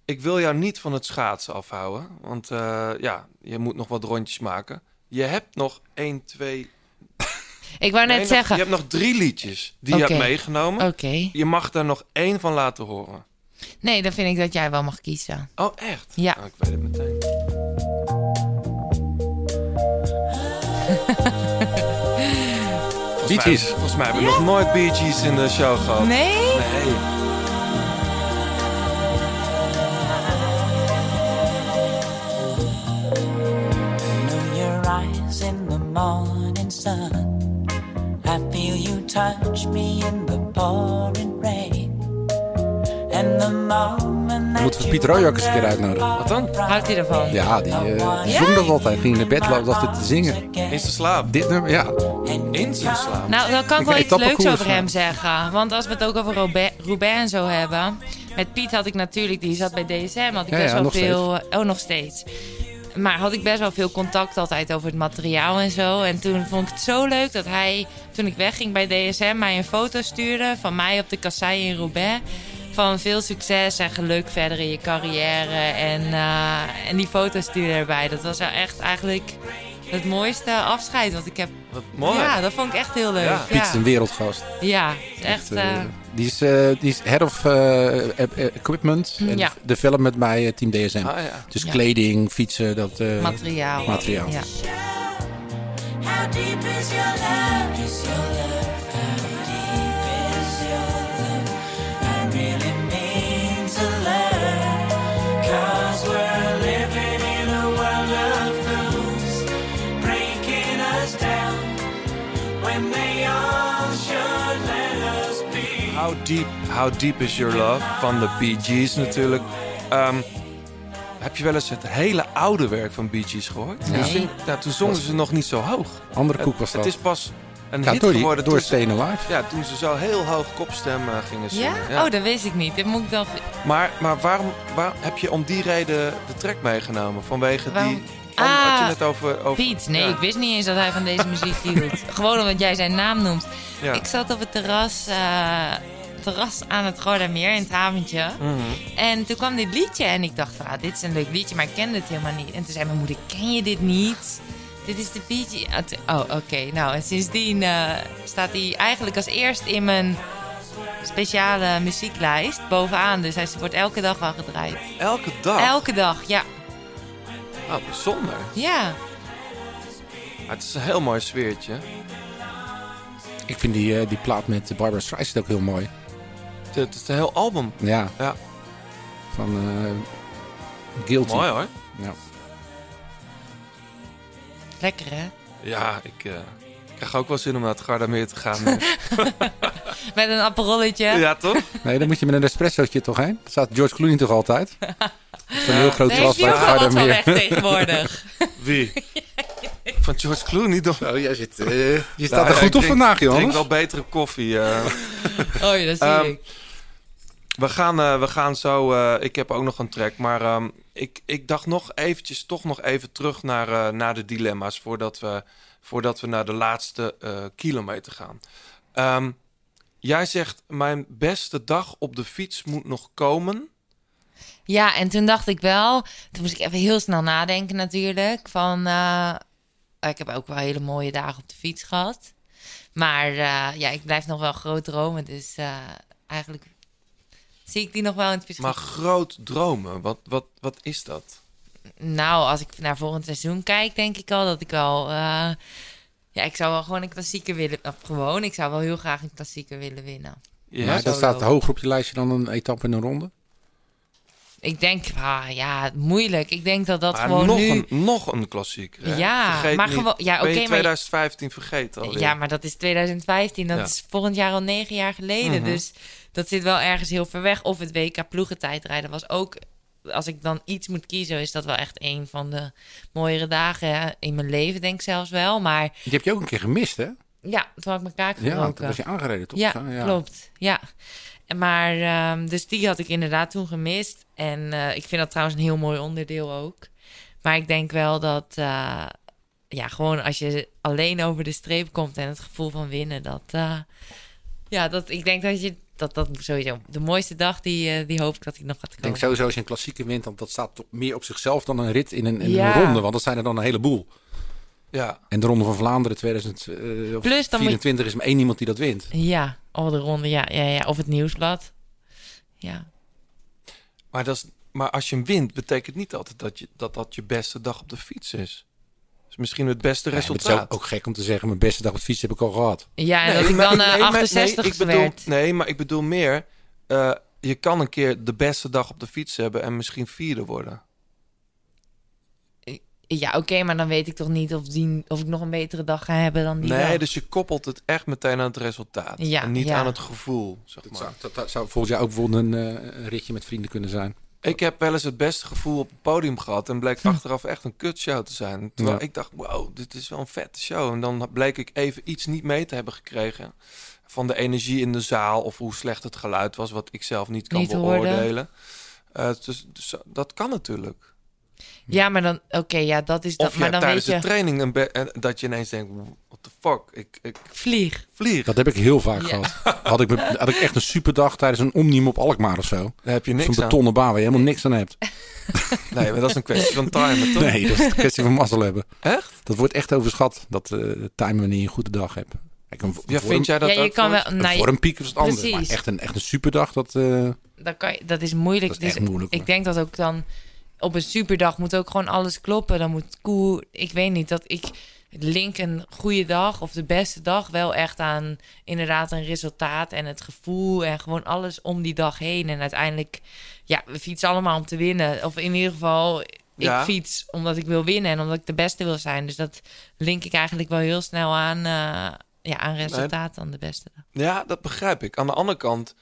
ik wil jou niet van het schaatsen afhouden. Want je moet nog wat rondjes maken. Je hebt nog 1, 2... Ik wou net zeggen... Je hebt nog 3 liedjes die je hebt meegenomen. Okay. Je mag daar nog 1 van laten horen. Nee, dan vind ik dat jij wel mag kiezen. Oh, echt? Ja. Nou, ik weet het meteen. Bee Gees. Volgens mij hebben we nog nooit Bee Gees in de show gehad. Nee. Know your eyes in the morning sun. I feel you touch me in the pouring rain. Dan moeten we Piet Rooyackers een keer uitnodigen. Wat dan? Houdt hij ervan? Ja, die zong dat altijd. Ging in de bed lopen, dacht te zingen. In zijn slaap. Dit nummer, ja. In zijn slaap. Nou, dan kan ik wel iets leuks over hem zeggen. Want als we het ook over Roubaix en zo hebben. Met Piet had ik natuurlijk, die zat bij DSM, had ik best wel veel... Steeds. Oh, nog steeds. Maar had ik best wel veel contact altijd over het materiaal en zo. En toen vond ik het zo leuk dat hij, toen ik wegging bij DSM, mij een foto stuurde van mij op de kassei in Roubaix. Van veel succes en geluk verder in je carrière. En die foto's stuurde erbij. Dat was echt eigenlijk het mooiste afscheid wat ik heb. Wat mooi. Ja, dat vond ik echt heel leuk. Ja. Piet is een wereldgast. Ja, echt. Die is head of equipment en development bij Team DSM. Ah, ja. Dus kleding, fietsen, dat... materiaal. Ja. How deep is your love? Is your love? We're living in a world of rules, breaking us down. How deep is your love? Van de Bee Gees natuurlijk. Heb je wel eens het hele oude werk van Bee Gees gehoord? Nee. Toen zongen ze nog niet zo hoog. Andere koek was dat. Het is pas een hit geworden door Stay Alive. Ja, toen ze zo heel hoog kopstem gingen zingen. Ja? Ja? Oh, dat wist ik niet. Dat moet ik dan... Maar waarom heb je om die reden de track meegenomen? Vanwege die... had je het over... Piet, nee, ja. Ik wist niet eens dat hij van deze muziek hield. Gewoon omdat jij zijn naam noemt. Ja. Ik zat op het terras aan het Gardameer in het haventje. Mm-hmm. En toen kwam dit liedje en ik dacht, dit is een leuk liedje, maar ik kende het helemaal niet. En toen zei mijn moeder, ken je dit niet? Dit is de Bee Gees. Oké. Nou, en sindsdien staat hij eigenlijk als eerst in mijn speciale muzieklijst bovenaan. Dus hij wordt elke dag al gedraaid. Elke dag? Elke dag, ja. Oh, bijzonder. Ja. Het is een heel mooi sfeertje. Ik vind die plaat met Barbra Streisand ook heel mooi. Het is een heel album. Ja. Van Guilty. Mooi hoor. Ja. Lekker hè? Ja, ik krijg ook wel zin om naar het Gardameer te gaan. Met een aperolletje. Ja, toch? Nee, dan moet je met een espressootje toch heen? Dat staat George Clooney toch altijd? Van een heel groot glas bij het Gardameer. Weg tegenwoordig. Wie? Van George Clooney dan? Oh, jij zit... je staat er goed op vandaag, Johannes. Ik drink wel betere koffie. Oh, ja, dat zie ik. We gaan zo... ik heb ook nog een track, maar ik dacht toch nog even terug naar de dilemma's... voordat we naar de laatste kilometer gaan. Jij zegt, mijn beste dag op de fiets moet nog komen... Ja, en toen dacht ik wel... Toen moest ik even heel snel nadenken natuurlijk. Van, ik heb ook wel hele mooie dagen op de fiets gehad. Maar ik blijf nog wel groot dromen. Dus eigenlijk zie ik die nog wel in het verschil. Maar groot dromen, wat is dat? Nou, als ik naar volgend seizoen kijk, denk ik al dat ik wel... ik zou wel gewoon een klassieker willen... ik zou wel heel graag een klassieker willen winnen. Ja, maar dat staat hoger op je lijstje dan een etappe in een ronde? Ik denk, moeilijk. Ik denk dat maar gewoon nog nu... Nog een klassiek. Hè? Ja, vergeet maar gewoon... Ja, ben je 2015 vergeten alweer? Ja, maar dat is 2015. Dat is volgend jaar al 9 jaar geleden. Mm-hmm. Dus dat zit wel ergens heel ver weg. Of het WK ploegentijdrijden was ook... Als ik dan iets moet kiezen, is dat wel echt een van de mooiere dagen. Hè? In mijn leven denk ik zelfs wel, maar... Die heb je ook een keer gemist, hè? Ja, toen had ik mijn kaak gebroken. Ja, toen was je aangereden, toch? Ja, klopt. Ja. Maar dus die had ik inderdaad toen gemist. En ik vind dat trouwens een heel mooi onderdeel ook. Maar ik denk wel dat... gewoon als je alleen over de streep komt... en het gevoel van winnen... ik denk dat je... Dat sowieso de mooiste dag, die hoop ik dat ik nog gaat komen. Ik denk sowieso als je een klassieke wint... want dat staat toch meer op zichzelf dan een rit in een ronde. Want dat zijn er dan een heleboel. Ja. En de Ronde van Vlaanderen 2024 is maar één iemand die dat wint. Ja, of de Ronde, ja. Of het Nieuwsblad. Ja. Maar als je hem wint, betekent niet altijd dat je beste dag op de fiets is. Dus misschien het beste resultaat. Het is ook gek om te zeggen, mijn beste dag op de fiets heb ik al gehad. Ja, en dat ik dan 68 werd. Nee, maar ik bedoel meer... je kan een keer de beste dag op de fiets hebben en misschien 4e worden. Ja, oké, maar dan weet ik toch niet of ik nog een betere dag ga hebben dan die. Nee, dag. Dus je koppelt het echt meteen aan het resultaat. Ja, en niet aan het gevoel, zeg maar. Dat zou volgens jou ook bijvoorbeeld een ritje met vrienden kunnen zijn. Ik heb wel eens het beste gevoel op het podium gehad... en bleek achteraf echt een kutshow te zijn. Terwijl ik dacht, wow, dit is wel een vette show. En dan bleek ik even iets niet mee te hebben gekregen... van de energie in de zaal of hoe slecht het geluid was... wat ik zelf niet kan beoordelen. Dus dat kan natuurlijk. Ja, maar dan... Oké, dat is dat. Of maar dan tijdens de training dat je ineens denkt... What the fuck? Ik vlieg. Dat heb ik heel vaak gehad. Had ik echt een superdag tijdens een omnium op Alkmaar of zo. Daar heb je niks aan. Zo'n betonnen baan waar je helemaal niks aan hebt. Nee, maar dat is een kwestie van timen, toch? Nee, dat is een kwestie van mazzel hebben. Echt? Dat wordt echt overschat, dat timen wanneer je een goede dag hebt. Vind jij dat ook? Voor een piek is het anders. Maar echt een superdag, dat... Dat is moeilijk. Dat is echt moeilijk. Ik denk dat ook dan... Op een superdag moet ook gewoon alles kloppen. Dan moet ik weet niet, dat ik link een goede dag of de beste dag wel echt aan inderdaad een resultaat en het gevoel en gewoon alles om die dag heen. En uiteindelijk, we fietsen allemaal om te winnen. Of in ieder geval, ik fiets omdat ik wil winnen en omdat ik de beste wil zijn. Dus dat link ik eigenlijk wel heel snel aan Ja, aan resultaat dan de beste. Ja, dat begrijp ik. Aan de andere kant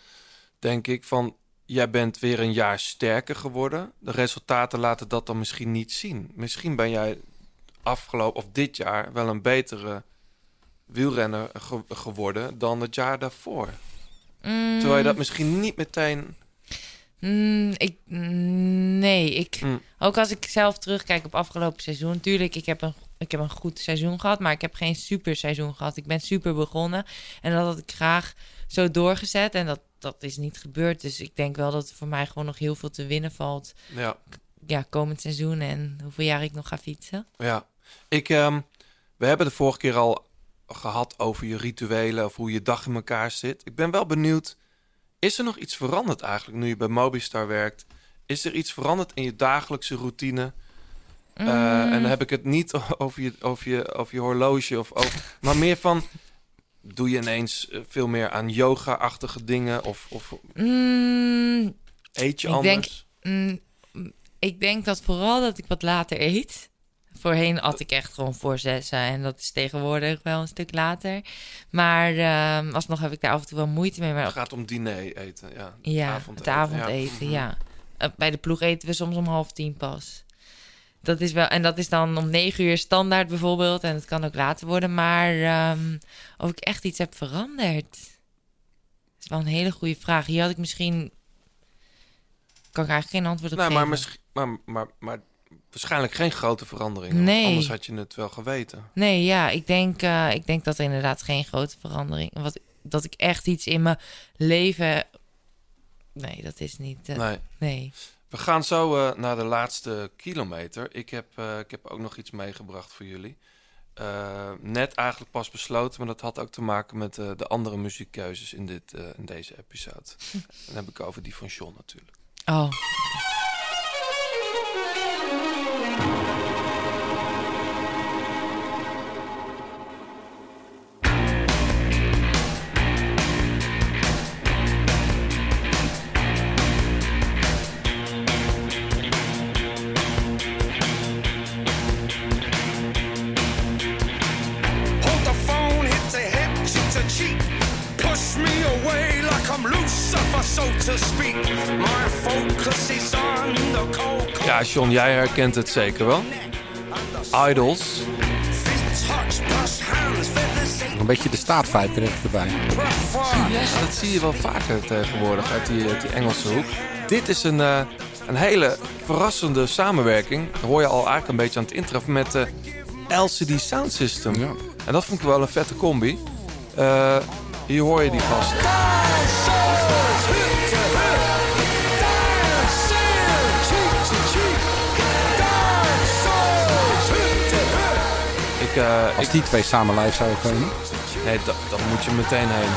denk ik van... jij bent weer een jaar sterker geworden. De resultaten laten dat dan misschien niet zien. Misschien ben jij afgelopen of dit jaar wel een betere wielrenner geworden dan het jaar daarvoor. Mm. Terwijl je dat misschien niet meteen... Ook als ik zelf terugkijk op afgelopen seizoen. Tuurlijk, ik heb een goed seizoen gehad, maar ik heb geen super seizoen gehad. Ik ben super begonnen en dat had ik graag zo doorgezet. En dat is niet gebeurd. Dus ik denk wel dat er voor mij gewoon nog heel veel te winnen valt. Ja, ja, komend seizoen en hoeveel jaar ik nog ga fietsen. Ja, we hebben de vorige keer al gehad over je rituelen of hoe je dag in elkaar zit. Ik ben wel benieuwd, is er nog iets veranderd eigenlijk nu je bij Movistar werkt? Is er iets veranderd in je dagelijkse routine? En dan heb ik het niet over je horloge of over, maar meer van, doe je ineens veel meer aan yoga-achtige dingen of eet je anders? Ik denk dat vooral dat ik wat later eet. Voorheen at ik echt gewoon voor 6 en dat is tegenwoordig wel een stuk later. Maar alsnog heb ik daar af en toe wel moeite mee. Maar het gaat om diner eten, ja. Ja, het avondeten, ja. Bij de ploeg eten we soms om 10:30 pas. Dat is wel, en dat is dan om 9:00 standaard bijvoorbeeld. En het kan ook later worden. Maar of ik echt iets heb veranderd? Dat is wel een hele goede vraag. Hier had ik misschien... kan ik eigenlijk geen antwoord op geven. Maar waarschijnlijk geen grote veranderingen. Nee. Anders had je het wel geweten. Nee, ja. Ik denk dat er inderdaad geen grote verandering... Dat ik echt iets in mijn leven... Nee, dat is niet... Nee. We gaan zo naar de laatste kilometer. Ik heb ook nog iets meegebracht voor jullie. Net eigenlijk pas besloten, maar dat had ook te maken met de andere muziekkeuzes in deze episode. Dan heb ik over die van John natuurlijk. Oh. Ja, John, jij herkent het zeker wel. IDLES. Een beetje de staatfighter erbij. Ja, dat zie je wel vaker tegenwoordig uit die Engelse hoek. Dit is een hele verrassende samenwerking. Dat hoor je al eigenlijk een beetje aan het intro met de LCD Sound System. Ja. En dat vond ik wel een vette combi. Hier hoor je die vast. Als die twee samen live zouden komen? Nee, dan moet je meteen heen.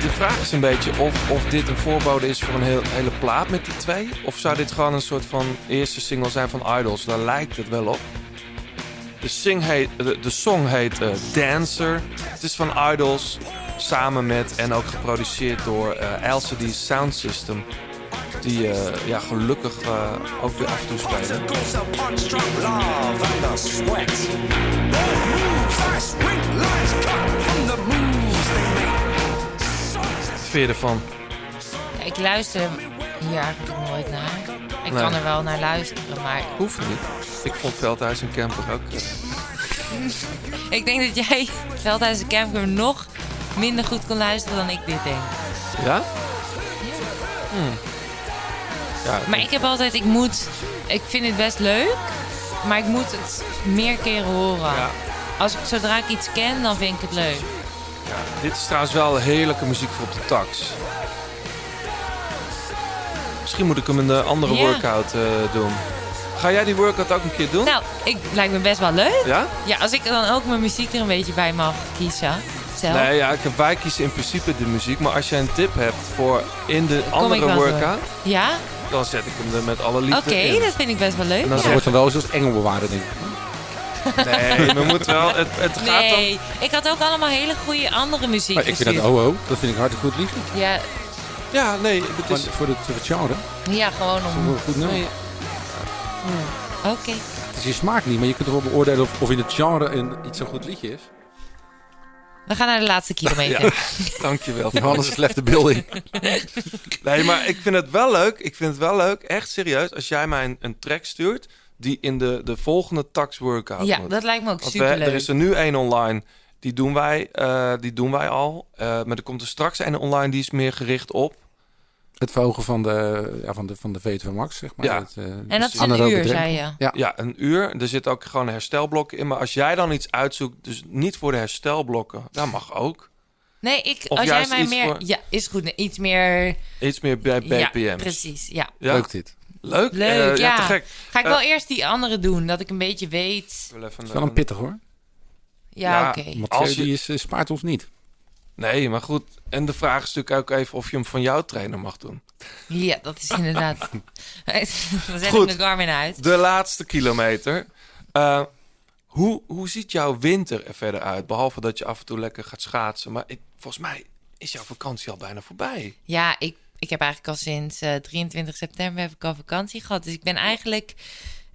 De vraag is een beetje of dit een voorbode is voor een hele plaat met die twee. Of zou dit gewoon een soort van eerste single zijn van IDLES? Daar lijkt het wel op. De song heet Dancer. Het is van IDLES samen met en ook geproduceerd door LCD Sound System. Die gelukkig ook weer af en toe spelen. Wat vind je ervan? Ja, ik luister hier eigenlijk nooit naar. Ik kan er wel naar luisteren, maar... Hoeft niet. Ik vond Veldhuis en Camper ook. Ik denk dat jij Veldhuis en Camper nog minder goed kon luisteren dan ik dit denk. Ja? Ja, maar ik heb altijd... Ik vind het best leuk, maar ik moet het meer keren horen. Ja. Zodra ik iets ken, dan vind ik het leuk. Ja, dit is trouwens wel heerlijke muziek voor op de Tacx. Misschien moet ik hem een andere workout doen. Ga jij die workout ook een keer doen? Nou, lijkt me best wel leuk. Ja? Ja, als ik dan ook mijn muziek er een beetje bij mag kiezen. Zelf. Nee, ja, wij kiezen in principe de muziek. Maar als jij een tip hebt voor in de andere workout... Ja? Dan zet ik hem er met alle liefde in. Oké, dat vind ik best wel leuk. En dan wordt er wel zo'n engelbewaarder, denk ik. Nee, we moeten wel. Het gaat nee, dan... ik had ook allemaal hele goede andere muziek. Maar ik vind dat dat vind ik hartstikke goed liedje. Ja. Ja, nee, het is voor het genre. Ja, gewoon om. Een goed nummer. Oké. Het is je smaak niet, maar je kunt er wel beoordelen of in het genre iets zo'n goed liedje is. We gaan naar de laatste kilometer. Ja, dankjewel. Johannes is left the building. Nee, maar ik vind het wel leuk. Echt serieus. Als jij mij een track stuurt die in de volgende Tacx workout moet. Dat lijkt me ook superleuk. Er is er nu één online. Die doen wij al. Maar er komt er straks een online. Die is meer gericht op het verhogen van de VO2 max, zeg maar. Ja. En dat is een uur, zei je. Ja, een uur. Er zit ook gewoon een herstelblok in. Maar als jij dan iets uitzoekt, dus niet voor de herstelblokken, dat mag ook. Nee, als jij mij meer... Voor... Ja, is goed. Iets meer... bij BPM. Ja, precies. Ja. Ja. Leuk dit. Leuk, ja. Te gek. Ga ik wel eerst die andere doen, dat ik een beetje weet... Het is wel een pittig, hoor. Ja, oké. Mathieu, die spaart ons niet. Nee, maar goed. En de vraag is natuurlijk ook even of je hem van jouw trainer mag doen. Ja, dat is inderdaad... Dan zet ik de Garmin uit. De laatste kilometer. Hoe ziet jouw winter er verder uit? Behalve dat je af en toe lekker gaat schaatsen. Maar volgens mij is jouw vakantie al bijna voorbij. Ja, ik heb eigenlijk al sinds 23 september heb ik al vakantie gehad. Dus ik ben eigenlijk...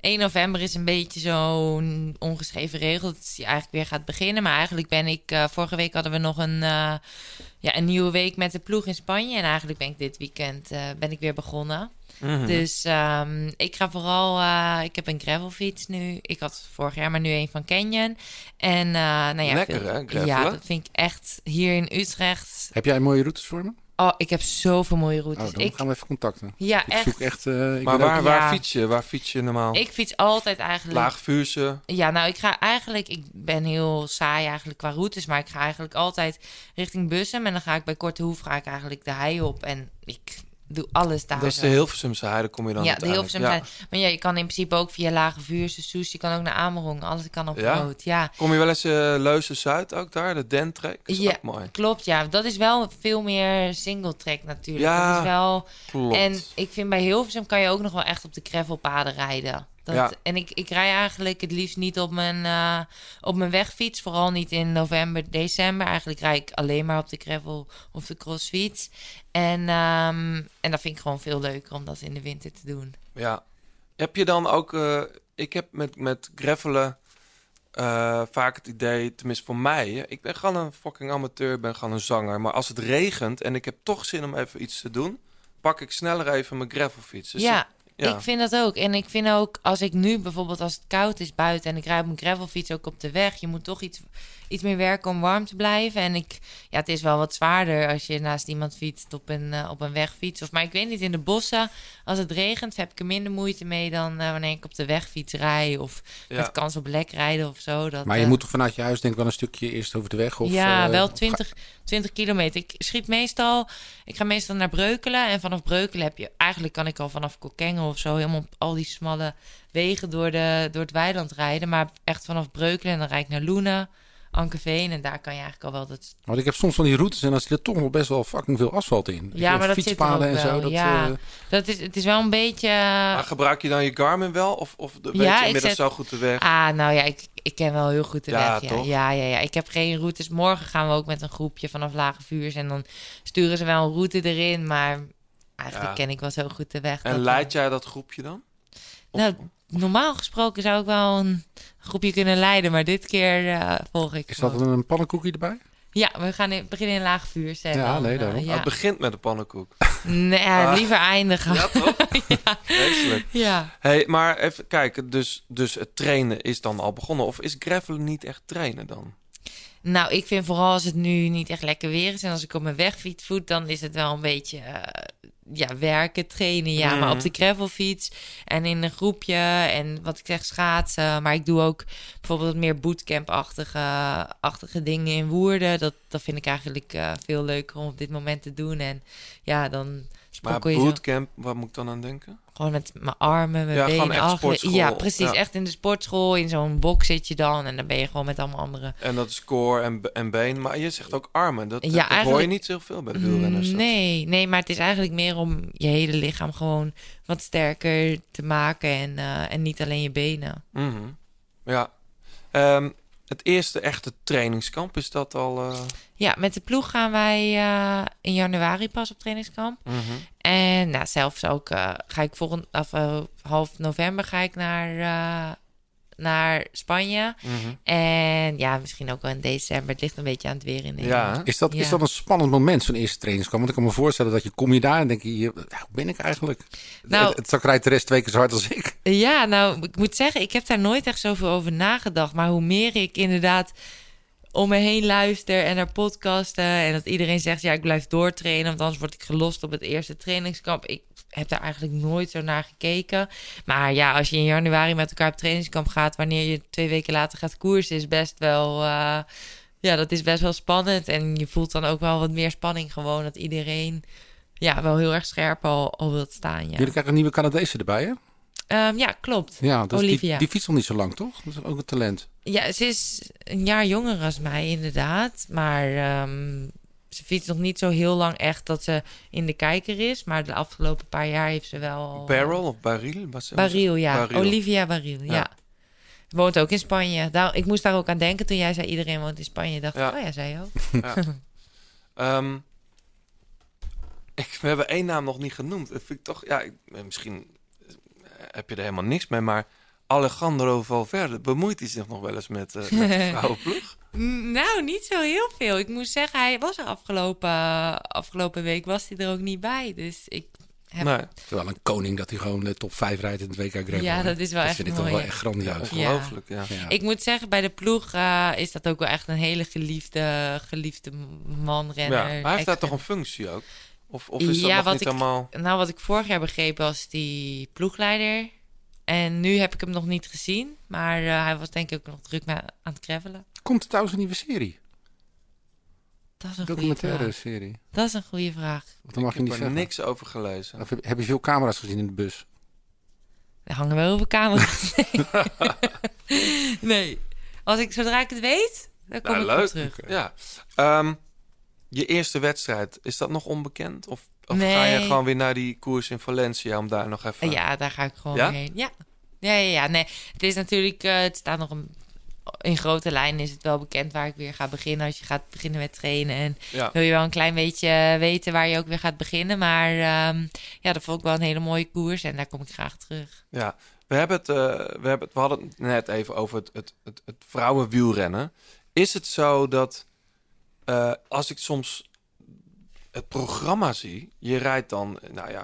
1 november is een beetje zo'n ongeschreven regel dat je eigenlijk weer gaat beginnen. Maar eigenlijk ben ik... vorige week hadden we nog een nieuwe week met de ploeg in Spanje. En eigenlijk ben ik dit weekend ben ik weer begonnen. Mm-hmm. Dus ik ga vooral... ik heb een gravelfiets nu. Ik had vorig jaar, maar nu een van Canyon. En lekker hè, gravelen? Ja, dat vind ik echt hier in Utrecht. Heb jij mooie routes voor me? Oh, ik heb zoveel mooie routes. Oh, dan gaan we even contacten. Ja, ik echt. Zoek echt maar waar fiets je? Waar fiets je normaal? Ik fiets altijd eigenlijk... Lage Vuurse. Ja, nou, ik ga eigenlijk... Ik ben heel saai eigenlijk qua routes. Maar ik ga eigenlijk altijd richting Bussum. En dan ga ik bij Korte Hoef eigenlijk de hei op. En ik doe alles daar. Dat is de Hilversumse hei. Daar kom je dan uit. Ja, de Hilversumse hei. Maar ja, je kan in principe ook via Lage Vuurse, Soest. Je kan ook naar Amerong. Alles kan op rood. Ja. Kom je wel eens Leuze-Zuid ook daar? De Den-trek? Ja, mooi. Klopt. Ja, dat is wel veel meer single-track natuurlijk. Ja, dat is wel... Klopt. En ik vind bij Hilversum kan je ook nog wel echt op de gravelpaden rijden. En ik rij eigenlijk het liefst niet op mijn wegfiets. Vooral niet in november, december. Eigenlijk rij ik alleen maar op de gravel of de crossfiets. En dat vind ik gewoon veel leuker om dat in de winter te doen. Ja. Heb je dan ook... ik heb met gravelen vaak het idee, tenminste voor mij... Ik ben gewoon een fucking amateur, ben gewoon een zanger. Maar als het regent en ik heb toch zin om even iets te doen... pak ik sneller even mijn gravelfiets. Dus ja. Ja. Ik vind dat ook. En ik vind ook, als ik nu bijvoorbeeld als het koud is buiten... en ik rijd op mijn gravelfiets ook op de weg... je moet toch iets meer werken om warm te blijven. En het is wel wat zwaarder als je naast iemand fietst op een wegfiets. Maar ik weet niet, in de bossen, als het regent... heb ik er minder moeite mee dan wanneer ik op de wegfiets rij... of met kans op lek rijden of zo. Maar je moet toch vanuit je huis denk ik wel een stukje eerst over de weg? Of, ja, wel 20 kilometer. Ik ga meestal naar Breukelen. En vanaf Breukelen kan ik al vanaf Kokengel of zo... helemaal op al die smalle wegen door het weiland rijden. Maar echt vanaf Breukelen en dan rijd ik naar Loenen... Ankeveen, en daar kan je eigenlijk al wel dat... Want ik heb soms van die routes en daar zit toch nog best wel fucking veel asfalt in. Ja, maar dat zit er ook wel. En zo, het is wel een beetje... Maar gebruik je dan je Garmin wel? Of weet je inmiddels zo goed de weg? Ah, nou ja, ik ken wel heel goed de weg. Ja. Toch? Ja. Ik heb geen routes. Morgen gaan we ook met een groepje vanaf Lage Vuurs en dan sturen ze wel een route erin, maar eigenlijk ken ik wel zo goed de weg. En leid jij dat groepje dan? Nou, normaal gesproken zou ik wel een groepje kunnen leiden, maar dit keer volg ik. Is dat een pannenkoekje erbij? Ja, we gaan beginnen in Lage Vuurse. Ja, nee, daarom. Het begint met een pannenkoek. Nee, liever eindigen. Ja, toch? Ja. Wezenlijk. Ja. Hey, maar even kijken, dus het trainen is dan al begonnen. Of is gravelen niet echt trainen dan? Nou, ik vind vooral als het nu niet echt lekker weer is en als ik op mijn wegfiets voet, dan is het wel een beetje... werken, trainen, maar op de gravelfiets en in een groepje en wat ik zeg, schaatsen. Maar ik doe ook bijvoorbeeld meer bootcamp-achtige dingen in Woerden. Dat vind ik eigenlijk veel leuker om op dit moment te doen. En ja, dan... Maar bootcamp, wat moet ik dan aan denken? Gewoon met mijn armen, mijn benen. Echt sportschool. Ja, precies. Ja. Echt in de sportschool. In zo'n box zit je dan. En dan ben je gewoon met allemaal anderen. En dat is core en been. Maar je zegt ook armen. Dat hoor je niet zoveel bij de wielrenners. Nee, maar het is eigenlijk meer om je hele lichaam gewoon wat sterker te maken. En niet alleen je benen. Mm-hmm. Ja. Het eerste echte trainingskamp, is dat al... Ja, met de ploeg gaan wij in januari pas op trainingskamp. Mm-hmm. En nou, zelfs ook ga ik half november ga ik naar Spanje. Mm-hmm. En ja, misschien ook wel in december. Het ligt een beetje aan het weer in Nederland. Ja. Is dat een spannend moment, zo'n eerste trainingskamp? Want ik kan me voorstellen dat kom je daar en denk je... Hoe ben ik eigenlijk? Nou, het zak rijdt de rest 2 keer zo hard als ik. Ja, nou, ik moet zeggen, ik heb daar nooit echt zoveel over nagedacht. Maar hoe meer ik inderdaad om me heen luister en naar podcasten... en dat iedereen zegt, ja, ik blijf doortrainen... want anders word ik gelost op het eerste trainingskamp... Ik heb daar eigenlijk nooit zo naar gekeken. Maar ja, als je in januari met elkaar op trainingskamp gaat... wanneer je 2 weken later gaat koersen... is best wel... ja, dat is best wel spannend. En je voelt dan ook wel wat meer spanning gewoon... dat iedereen ja, wel heel erg scherp al wilt staan. Ja. Jullie krijgen een nieuwe Canadese erbij, hè? Ja, klopt. Ja, dus Olivia. Die fietst al niet zo lang, toch? Dat is ook een talent. Ja, ze is een jaar jonger als mij, inderdaad. Maar ze fietst nog niet zo heel lang echt dat ze in de kijker is. Maar de afgelopen paar jaar heeft ze wel... Baril of Baril? Baril, ja. Baril. Olivia Baril, ja. Woont ook in Spanje. Ik moest daar ook aan denken toen jij zei iedereen woont in Spanje. Dacht ik, oh ja, zij ook. Ja. We hebben 1 naam nog niet genoemd. Dat vind ik toch... Ja, misschien... heb je er helemaal niks mee, maar Alejandro Valverde, bemoeit hij zich nog wel eens met de vrouwenploeg? Nou, niet zo heel veel. Ik moet zeggen, hij was er afgelopen week was hij er ook niet bij, dus ik heb... Nee. Het is wel een koning dat hij gewoon de top 5 rijdt in het WK Gravel. Ja, dat is wel echt mooi. Dat vind ik toch wel echt grandioos. Ja. Ongelooflijk, ja. Ik moet zeggen, bij de ploeg is dat ook wel echt een hele geliefde man-renner. Ja, maar hij heeft daar toch een functie ook? Of is dat ja, nog wat niet allemaal... Nou, wat ik vorig jaar begreep was die ploegleider. En nu heb ik hem nog niet gezien. Maar hij was denk ik ook nog druk aan het gravelen. Komt er trouwens een nieuwe serie? Dat is een documentaire serie. Dat is een goede vraag. Want dan mag je niet zeggen. Ik heb er niks over gelezen. Of heb je veel camera's gezien in de bus? Er hangen wel heel veel camera's. Nee. Zodra ik het weet, dan kom ik terug. Ja, je eerste wedstrijd, is dat nog onbekend? Of nee. Ga je gewoon weer naar die koers in Valencia om daar nog even... Ja, daar ga ik gewoon weer heen. Ja. Nee. Het is natuurlijk... het staat nog in grote lijnen is het wel bekend waar ik weer ga beginnen. Als je gaat beginnen met trainen. En wil je wel een klein beetje weten waar je ook weer gaat beginnen. Maar dat vond ik wel een hele mooie koers. En daar kom ik graag terug. Ja, we hadden het net even over het vrouwenwielrennen. Is het zo dat... als ik soms het programma zie, je rijdt dan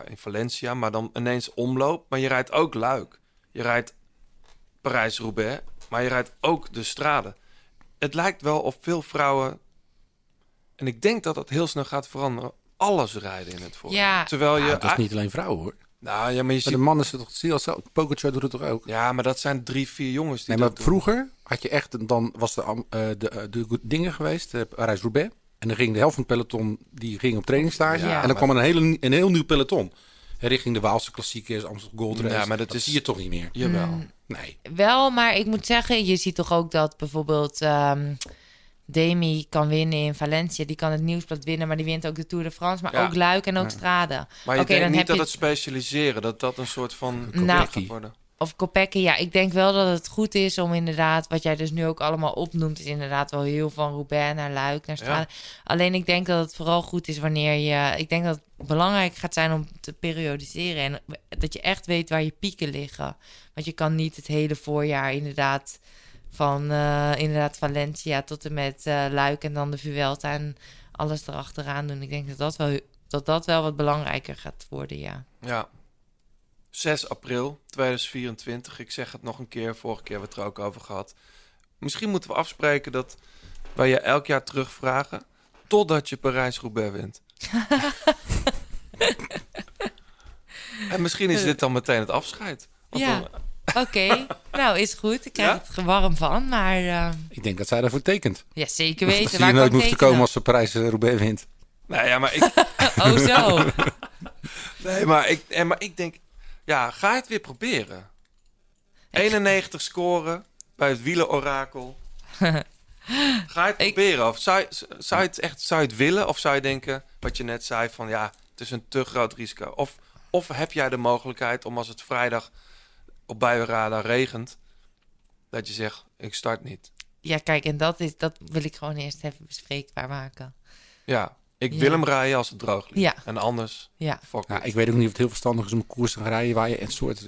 in Valencia, maar dan ineens omloop. Maar je rijdt ook Luik. Je rijdt Parijs-Roubaix, maar je rijdt ook de Strade. Het lijkt wel op veel vrouwen, en ik denk dat dat heel snel gaat veranderen, alles rijden in het voorjaar. Ja. Terwijl je... Dat is niet alleen vrouwen, hoor. Nou, ja, maar je ziet... de mannen zitten toch zelfs zo. Pogacar doet het toch ook? Ja, maar dat zijn 3-4 jongens die dat doen. Vroeger had je echt... Dan was de dingen geweest, Parijs-Roubaix. En dan ging de helft van het peloton op trainingstage. Ja, en dan kwam een heel nieuw peloton. Richting de Waalse klassiekers, Amsterdam Gold Race. Ja, maar dat zie je toch niet meer? Jawel. Nee. Wel, maar ik moet zeggen, je ziet toch ook dat bijvoorbeeld... Demi kan winnen in Valencia. Die kan het Nieuwsblad winnen, maar die wint ook de Tour de France. Maar ook Luik en ook Strade. Maar je denkt niet dat het specialiseren, dat een soort van Kopecky gaat worden? Of Kopecky, ja. Ik denk wel dat het goed is om inderdaad... Wat jij dus nu ook allemaal opnoemt... is inderdaad wel heel van Roubaix naar Luik, naar Strade. Ja. Alleen ik denk dat het vooral goed is wanneer je... Ik denk dat het belangrijk gaat zijn om te periodiseren. En dat je echt weet waar je pieken liggen. Want je kan niet het hele voorjaar inderdaad... Van Valencia tot en met Luik en dan de Vuelta en alles erachteraan doen. Ik denk dat wel wat belangrijker gaat worden, ja. Ja. 6 april 2024. Ik zeg het nog een keer. Vorige keer hebben we het er ook over gehad. Misschien moeten we afspreken dat wij je elk jaar terugvragen... totdat je Parijs-Roubaix wint. En misschien is dit dan meteen het afscheid. Want dan, Oké, nou is goed. Ik krijg het warm van, maar... Ik denk dat zij daarvoor tekent. Ja, zeker weten. Dat je nooit hoeft te komen als de Parijs-Roubaix wint. Nou ja, maar ik... oh, zo. Nee, maar ik denk... Ja, ga het weer proberen. 91 scoren bij het wielenorakel. Ga het proberen. Of zou je het willen? Of zou je denken, wat je net zei, van ja, het is een te groot risico. Of heb jij de mogelijkheid om als het vrijdag... op buienradar regent, dat je zegt, ik start niet. Ja, kijk, en dat wil ik gewoon eerst even bespreekbaar maken. Ja, ik wil hem rijden als het droog ligt. Ja. En anders, ik weet ook niet of het heel verstandig is om een koers te gaan rijden waar je een soort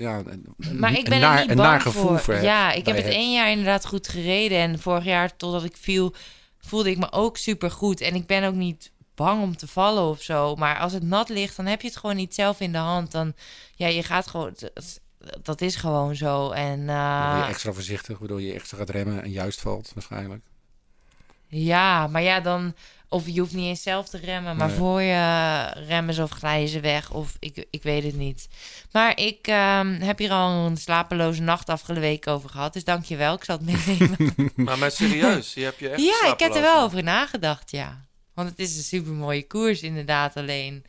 naar gevoel voor hebt. Ja, ik heb het 1 jaar inderdaad goed gereden. En vorig jaar, totdat ik viel, voelde ik me ook super goed. En ik ben ook niet bang om te vallen of zo. Maar als het nat ligt, dan heb je het gewoon niet zelf in de hand. Dan, ja, je gaat gewoon... Dat is gewoon zo. En, dan ben je extra voorzichtig, waardoor je extra gaat remmen en juist valt waarschijnlijk. Ja, maar ja, dan... Of je hoeft niet eens zelf te remmen, maar voor je remmen ze of glijden ze weg. Of ik weet het niet. Maar ik heb hier al een slapeloze nacht afgelopen week over gehad. Dus dank je wel, ik zal het meenemen. maar serieus, je hebt je echt slapeloos. Ja, ik heb er wel over nagedacht, ja. Want het is een supermooie koers inderdaad, alleen...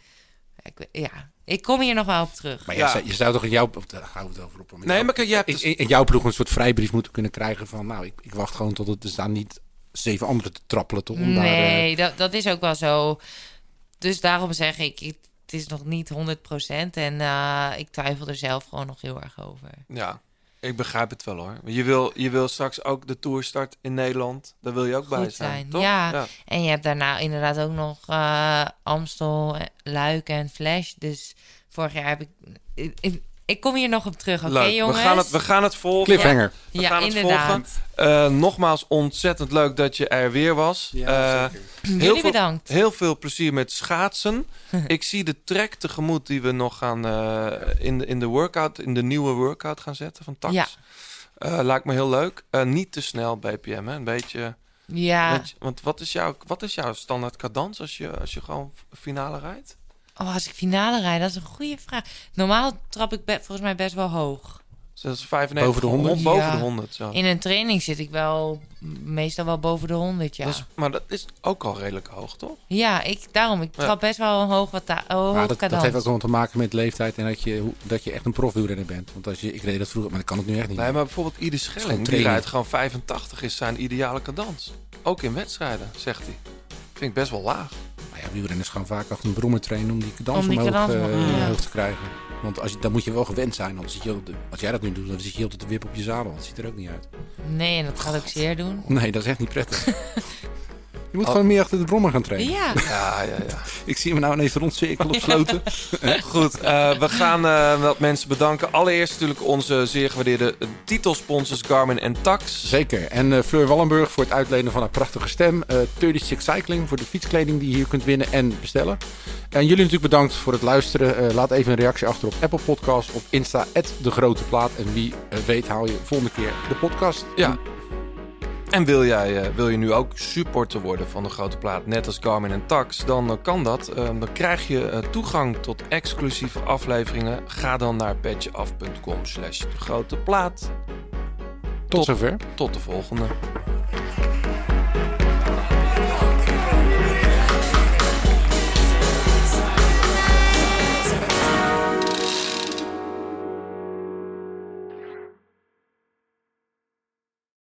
Ik kom hier nog wel op terug. Maar je zou toch in jouw... Daar gaan we het over op. In jouw ploeg een soort vrijbrief moeten kunnen krijgen van... Nou, ik wacht gewoon tot het... Er staan niet 7 anderen te trappelen. Toch? Nee, dat is ook wel zo. Dus daarom zeg ik... Het is nog niet 100%. En ik twijfel er zelf gewoon nog heel erg over. Ja, ik begrijp het wel hoor. Je wil straks ook de tourstart in Nederland. Daar wil je ook bij zijn, toch? Ja. Ja, en je hebt daarna inderdaad ook nog Amstel, Luik en Flash. Dus vorig jaar heb ik... Ik kom hier nog op terug, oké, jongens? We gaan het volgen. Cliffhanger. Ja, inderdaad. Volgen. Nogmaals, ontzettend leuk dat je er weer was. Ja, zeker. Jullie bedankt. Heel veel plezier met schaatsen. Ik zie de trek tegemoet die we nog gaan in de nieuwe workout gaan zetten van Tacx. Ja. Lijkt me heel leuk. Niet te snel BPM, hè? Een beetje... Ja. Want wat is jouw standaard cadans als je gewoon finale rijdt? Oh, als ik finale rijd, dat is een goede vraag. Normaal trap ik volgens mij best wel hoog. Dus dat is 95 boven de 100? Boven de 100, ja. In een training zit ik wel meestal wel boven de 100, ja. Maar dat is ook al redelijk hoog, toch? Ja, ik trap best wel hoog cadans. Dat heeft ook gewoon te maken met leeftijd en dat je echt een profwielrenner bent. Want ik reed dat vroeger, maar ik kan het nu echt niet. Nee, maar bijvoorbeeld Ieder Schelling, die rijdt gewoon 85 is zijn ideale cadans. Ook in wedstrijden, zegt hij. Vind ik best wel laag. Nou ja, wielrenners gaan vaak achter een brommer trainen om die cadans omhoog te krijgen. Want dan moet je wel gewend zijn. Want als jij dat nu doet, dan zit je heel te wip op je zadel. Dat ziet er ook niet uit. Nee, en dat gaat ook zeer doen. Nee, dat is echt niet prettig. Je moet gewoon meer achter de brommer gaan trainen. Ja. Ik zie me nou ineens rondcirkelen op Sloten. Goed, we gaan wat mensen bedanken. Allereerst natuurlijk onze zeer gewaardeerde titelsponsors Garmin en Tacx. Zeker. En Fleur Wallenburg voor het uitlenen van haar prachtige stem. 36 Cycling voor de fietskleding die je hier kunt winnen en bestellen. En jullie natuurlijk bedankt voor het luisteren. Laat even een reactie achter op Apple Podcasts of Insta @degroteplaat. En wie weet haal je volgende keer de podcast. Ja. En wil je nu ook supporter worden van De Grote Plaat, net als Garmin en Tacx, dan kan dat. Dan krijg je toegang tot exclusieve afleveringen. Ga dan naar patjeaf.com/degroteplaat. Tot zover. Tot de volgende.